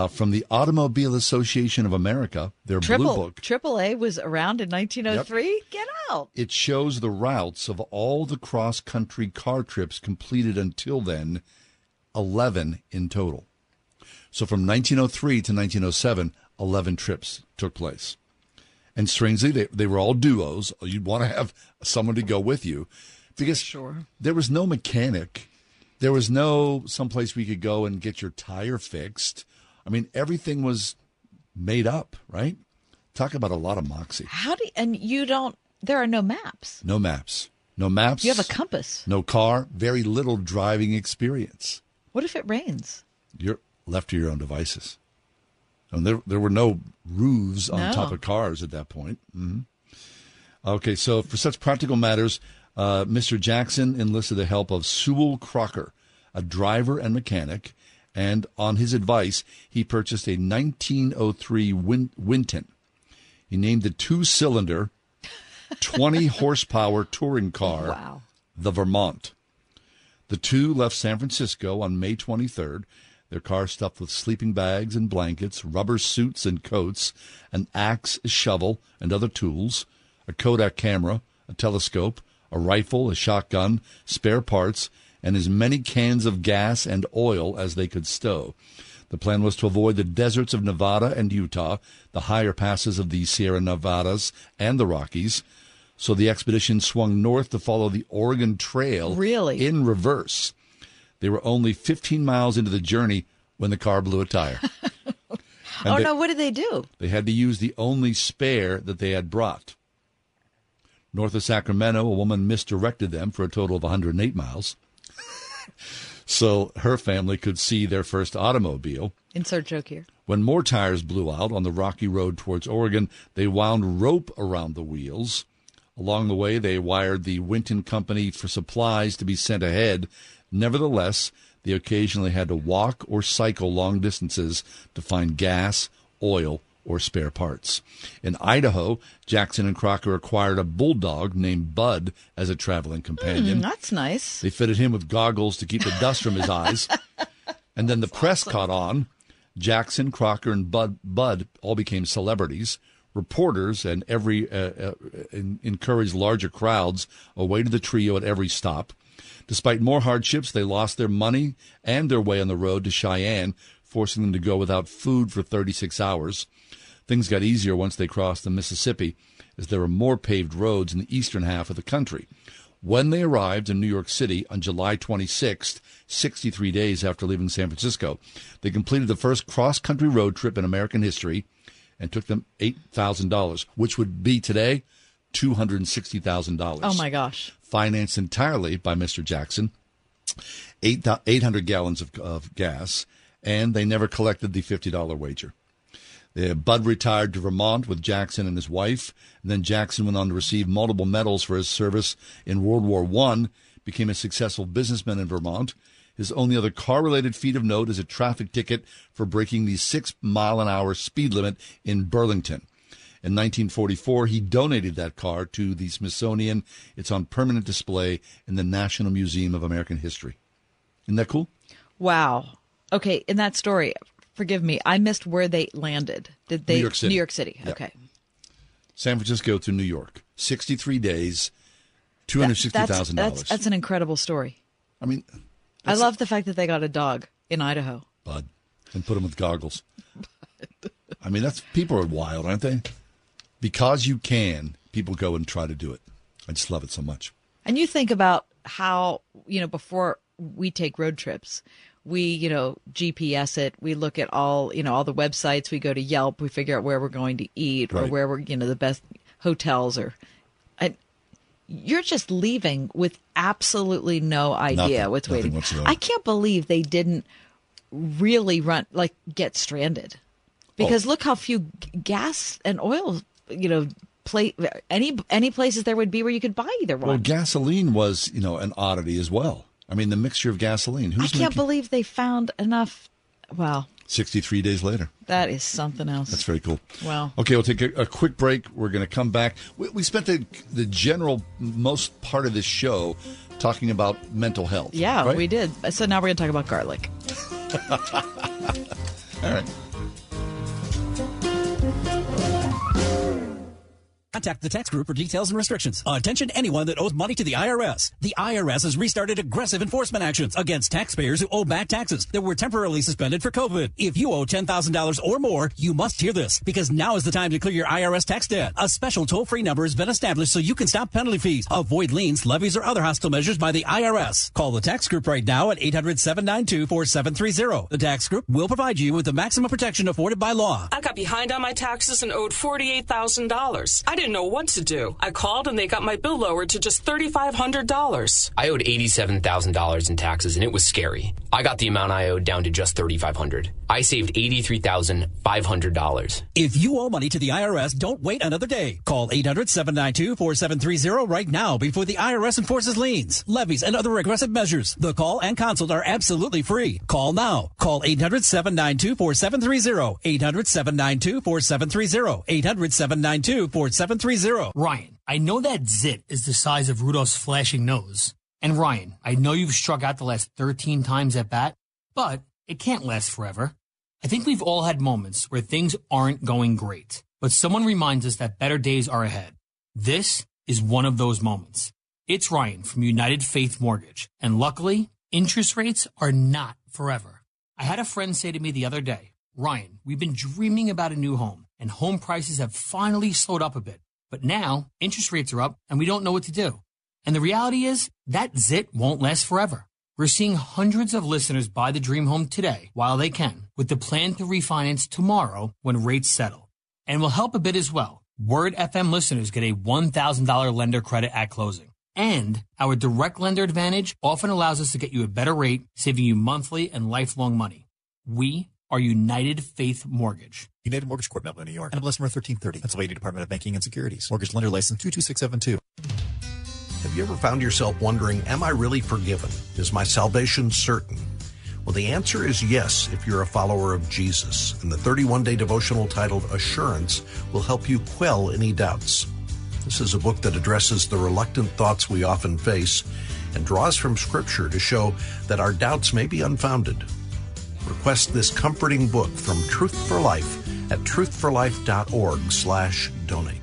from the Automobile Association of America, their blue book. AAA was around in 1903? Yep. Get out! It shows the routes of all the cross-country car trips completed until then, 11 in total. So from 1903 to 1907, 11 trips took place. And strangely, they were all duos. You'd want to have someone to go with you because there was no mechanic. There was no someplace we could go and get your tire fixed. I mean, everything was made up, right? Talk about a lot of moxie. There are no maps. No maps. No maps. You have a compass. No car. Very little driving experience. What if it rains? You're left to your own devices. And there were no roofs on top of cars at that point. Mm-hmm. Okay, so for such practical matters, Mr. Jackson enlisted the help of Sewell Crocker, a driver and mechanic, and on his advice, he purchased a 1903 Winton. He named the two-cylinder, 20-horsepower touring car, the Vermont. The two left San Francisco on May 23rd, their car stuffed with sleeping bags and blankets, rubber suits and coats, an axe, a shovel, and other tools, a Kodak camera, a telescope, a rifle, a shotgun, spare parts, and as many cans of gas and oil as they could stow. The plan was to avoid the deserts of Nevada and Utah, the higher passes of the Sierra Nevadas and the Rockies, so the expedition swung north to follow the Oregon Trail in reverse. They were only 15 miles into the journey when the car blew a tire. What did they do? They had to use the only spare that they had brought. North of Sacramento, a woman misdirected them for a total of 108 miles. So her family could see their first automobile. Insert joke here. When more tires blew out on the rocky road towards Oregon, they wound rope around the wheels. Along the way, they wired the Winton Company for supplies to be sent ahead. Nevertheless, they occasionally had to walk or cycle long distances to find gas, oil, or spare parts. In Idaho, Jackson and Crocker acquired a bulldog named Bud as a traveling companion. That's nice. They fitted him with goggles to keep the dust from his eyes. And then press caught on. Jackson, Crocker, and Bud all became celebrities. Reporters and encouraged larger crowds awaited the trio at every stop. Despite more hardships, they lost their money and their way on the road to Cheyenne, forcing them to go without food for 36 hours. Things got easier once they crossed the Mississippi, as there were more paved roads in the eastern half of the country. When they arrived in New York City on July 26th, 63 days after leaving San Francisco, they completed the first cross-country road trip in American history and took them $8,000, which would be today $260,000. Oh, my gosh. Financed entirely by Mr. Jackson, 800 gallons of gas, and they never collected the $50 wager. Bud retired to Vermont with Jackson and his wife, and then Jackson went on to receive multiple medals for his service in World War I, became a successful businessman in Vermont. His only other car-related feat of note is a traffic ticket for breaking the 6-mile-an-hour speed limit in Burlington. In 1944, he donated that car to the Smithsonian. It's on permanent display in the National Museum of American History. Isn't that cool? Wow. Okay, in that story... Forgive me, I missed where they landed. Did they? New York City. New York City. Yeah. Okay. San Francisco to New York. 63 days, $260,000. That's an incredible story. I mean, I love the fact that they got a dog in Idaho. Bud. And put him with goggles. I mean, people are wild, aren't they? Because you can, people go and try to do it. I just love it so much. And you think about how, before we take road trips, we, GPS it. We look at all the websites. We go to Yelp. We figure out where we're going to eat or where we're, the best hotels are. You're just leaving with absolutely no idea what's waiting. I can't believe they didn't really get stranded, because look how few gas and oil, any places there would be where you could buy either one. Well, gasoline was, an oddity as well. I mean, the mixture of gasoline. I can't believe they found enough. Wow. 63 days later. That is something else. That's very cool. Wow. Okay, we'll take a quick break. We're going to come back. We spent the general most part of this show talking about mental health. Yeah, right? We did. So now we're going to talk about garlic. All right. Contact the tax group for details and restrictions. Attention anyone that owes money to the IRS. The IRS has restarted aggressive enforcement actions against taxpayers who owe back taxes that were temporarily suspended for COVID. If you owe $10,000 or more, you must hear this, because now is the time to clear your IRS tax debt. A special toll-free number has been established so you can stop penalty fees, avoid liens, levies, or other hostile measures by the IRS. Call the tax group right now at 800-792-4730. The tax group will provide you with the maximum protection afforded by law. I got behind on my taxes and owed $48,000. I didn't know what to do. I called and they got my bill lowered to just $3,500. I owed $87,000 in taxes and it was scary. I got the amount I owed down to just $3,500. I saved $83,500. If you owe money to the IRS, don't wait another day. Call 800-792-4730 right now before the IRS enforces liens, levies, and other aggressive measures. The call and consult are absolutely free. Call now. Call 800-792-4730. 800-792-4730. 800-792-4730. Ryan, I know that zit is the size of Rudolph's flashing nose. And Ryan, I know you've struck out the last 13 times at bat, but it can't last forever. I think we've all had moments where things aren't going great, but someone reminds us that better days are ahead. This is one of those moments. It's Ryan from United Faith Mortgage, and luckily, interest rates are not forever. I had a friend say to me the other day, Ryan, we've been dreaming about a new home, and home prices have finally slowed up a bit. But now, interest rates are up, and we don't know what to do. And the reality is, that zit won't last forever. We're seeing hundreds of listeners buy the dream home today while they can, with the plan to refinance tomorrow when rates settle. And we'll help a bit as well. Word FM listeners get a $1,000 lender credit at closing. And our direct lender advantage often allows us to get you a better rate, saving you monthly and lifelong money. We are United Faith Mortgage. United Mortgage Corp, Melbourne, New York. NMLS number 1330. Pennsylvania Department of Banking and Securities. Mortgage lender license 22672. Have you ever found yourself wondering, am I really forgiven? Is my salvation certain? Well, the answer is yes if you're a follower of Jesus. And the 31-day devotional titled Assurance will help you quell any doubts. This is a book that addresses the reluctant thoughts we often face and draws from Scripture to show that our doubts may be unfounded. Request this comforting book from Truth for Life at truthforlife.org/donate.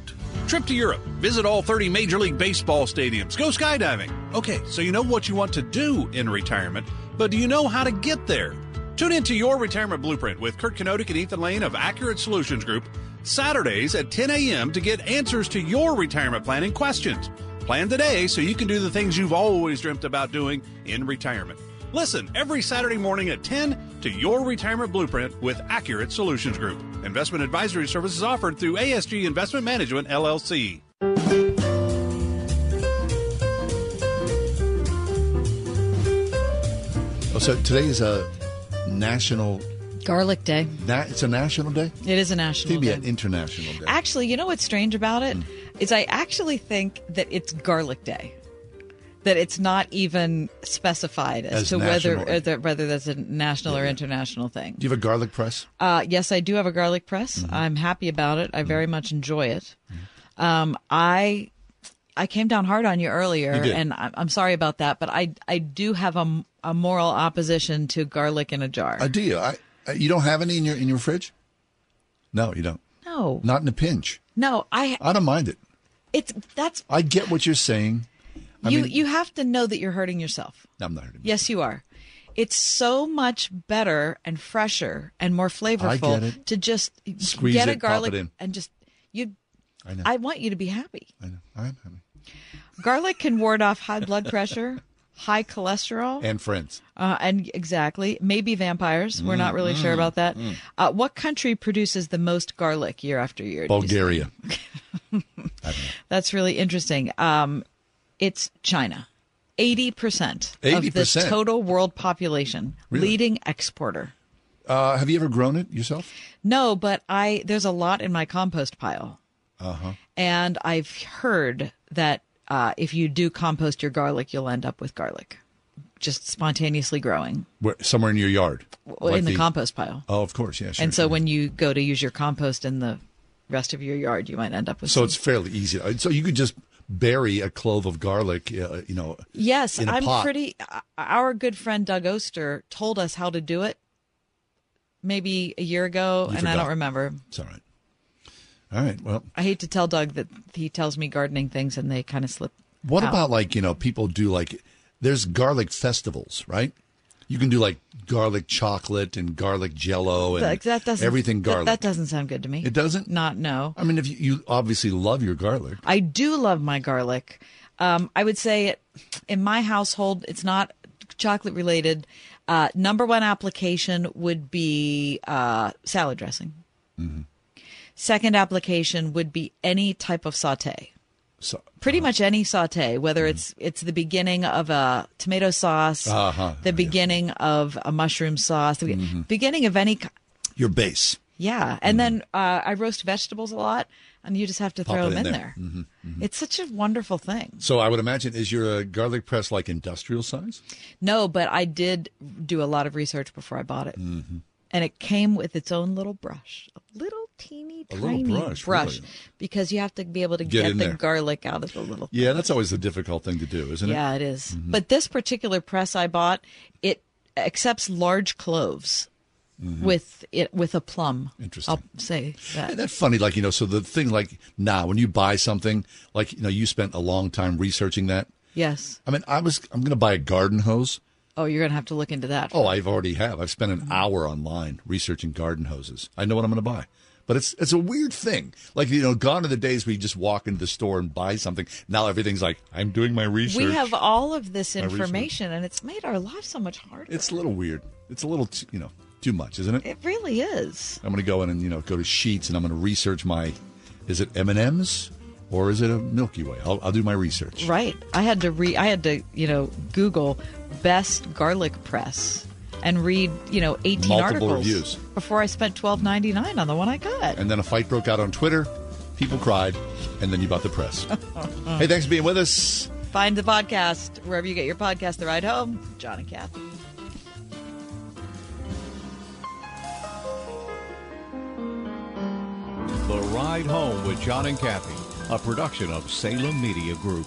Trip to Europe. Visit all 30 Major League Baseball stadiums. Go skydiving. Okay, so you know what you want to do in retirement, but do you know how to get there? Tune in to Your Retirement Blueprint with Kurt Knodick and Ethan Lane of Accurate Solutions Group Saturdays at 10 a.m. to get answers to your retirement planning questions. Plan today so you can do the things you've always dreamt about doing in retirement. Listen every Saturday morning at 10 to Your Retirement Blueprint with Accurate Solutions Group. Investment advisory services offered through ASG Investment Management, LLC. Oh, so today is a national... Garlic Day. It's a national day? It is a national day. It could be an international day. Actually, you know what's strange about it? Is I actually think that it's Garlic Day. That it's not even specified as to whether that's a national or international thing. Do you have a garlic press? Yes, I do have a garlic press. Mm-hmm. I'm happy about it. I very much enjoy it. Mm-hmm. I came down hard on you earlier, and I'm sorry about that, but I do have a moral opposition to garlic in a jar. Do you? You don't have any in your fridge? No, you don't. No. Not in a pinch. No, I don't mind it. I get what you're saying. You have to know that you're hurting yourself. I'm not hurting myself. Yes, you are. It's so much better and fresher and more flavorful to just squeeze get it, a garlic pop it in. And just you. I know. I want you to be happy. I know. I'm happy. Garlic can ward off high blood pressure, high cholesterol, and friends. And exactly, maybe vampires. We're not really sure about that. What country produces the most garlic year after year? Bulgaria. I don't know. That's really interesting. It's China, 80% of the total world population, really? Leading exporter. Have you ever grown it yourself? No, but there's a lot in my compost pile. Uh-huh. And I've heard that if you do compost your garlic, you'll end up with garlic just spontaneously growing. Somewhere in your yard? Well, in the compost pile. Oh, of course, yeah, sure. And so when you go to use your compost in the rest of your yard, you might end up with it's fairly easy. So you could just... bury a clove of garlic, Yes, in a pot. Our good friend Doug Oster told us how to do it maybe a year ago, I don't remember. It's all right. Well. I hate to tell Doug that he tells me gardening things and they kind of slip out. About people do there's garlic festivals, right? You can do garlic chocolate and garlic jello and everything garlic. That doesn't sound good to me. It doesn't? No. I mean, if you obviously love your garlic. I do love my garlic. I would say in my household, it's not chocolate related. Number one application would be salad dressing. Mm-hmm. Second application would be any type of sauté. Pretty much any sauté, whether it's the beginning of a tomato sauce, the beginning of a mushroom sauce, the beginning of any... Your base. Yeah. And then I roast vegetables a lot, and you just have to throw them in there. Mm-hmm. Mm-hmm. It's such a wonderful thing. So I would imagine, is your garlic press industrial size? No, but I did do a lot of research before I bought it. Mm-hmm. And it came with its own little brush, a little teeny tiny brush really. Because you have to be able to get the garlic out of the little brush. Yeah, that's always the difficult thing to do, isn't it? Yeah, it is. Mm-hmm. But this particular press I bought, it accepts large cloves with a plum. Interesting. I'll say that. Yeah, that's funny, so the thing, when you buy something, you spent a long time researching that. Yes. I mean, I'm going to buy a garden hose. Oh, you're going to have to look into that. Oh, I've already have. I've spent an hour online researching garden hoses. I know what I'm going to buy. But it's a weird thing. Like, you know, gone are the days where you just walk into the store and buy something. Now everything's like, I'm doing my research. We have all of this information, and it's made our lives so much harder. It's a little weird. It's a little, too much, isn't it? It really is. I'm going to go in and, go to Sheetz, and I'm going to research my, is it M&M's? Or is it a Milky Way? I'll do my research. Right. I had to Google best garlic press and read, 18 multiple articles reviews before I spent $12.99 on the one I got. And then a fight broke out on Twitter. People cried, and then you bought the press. Hey, thanks for being with us. Find the podcast wherever you get your podcast. The Ride Home. John and Kathy. The Ride Home with John and Kathy. A production of Salem Media Group.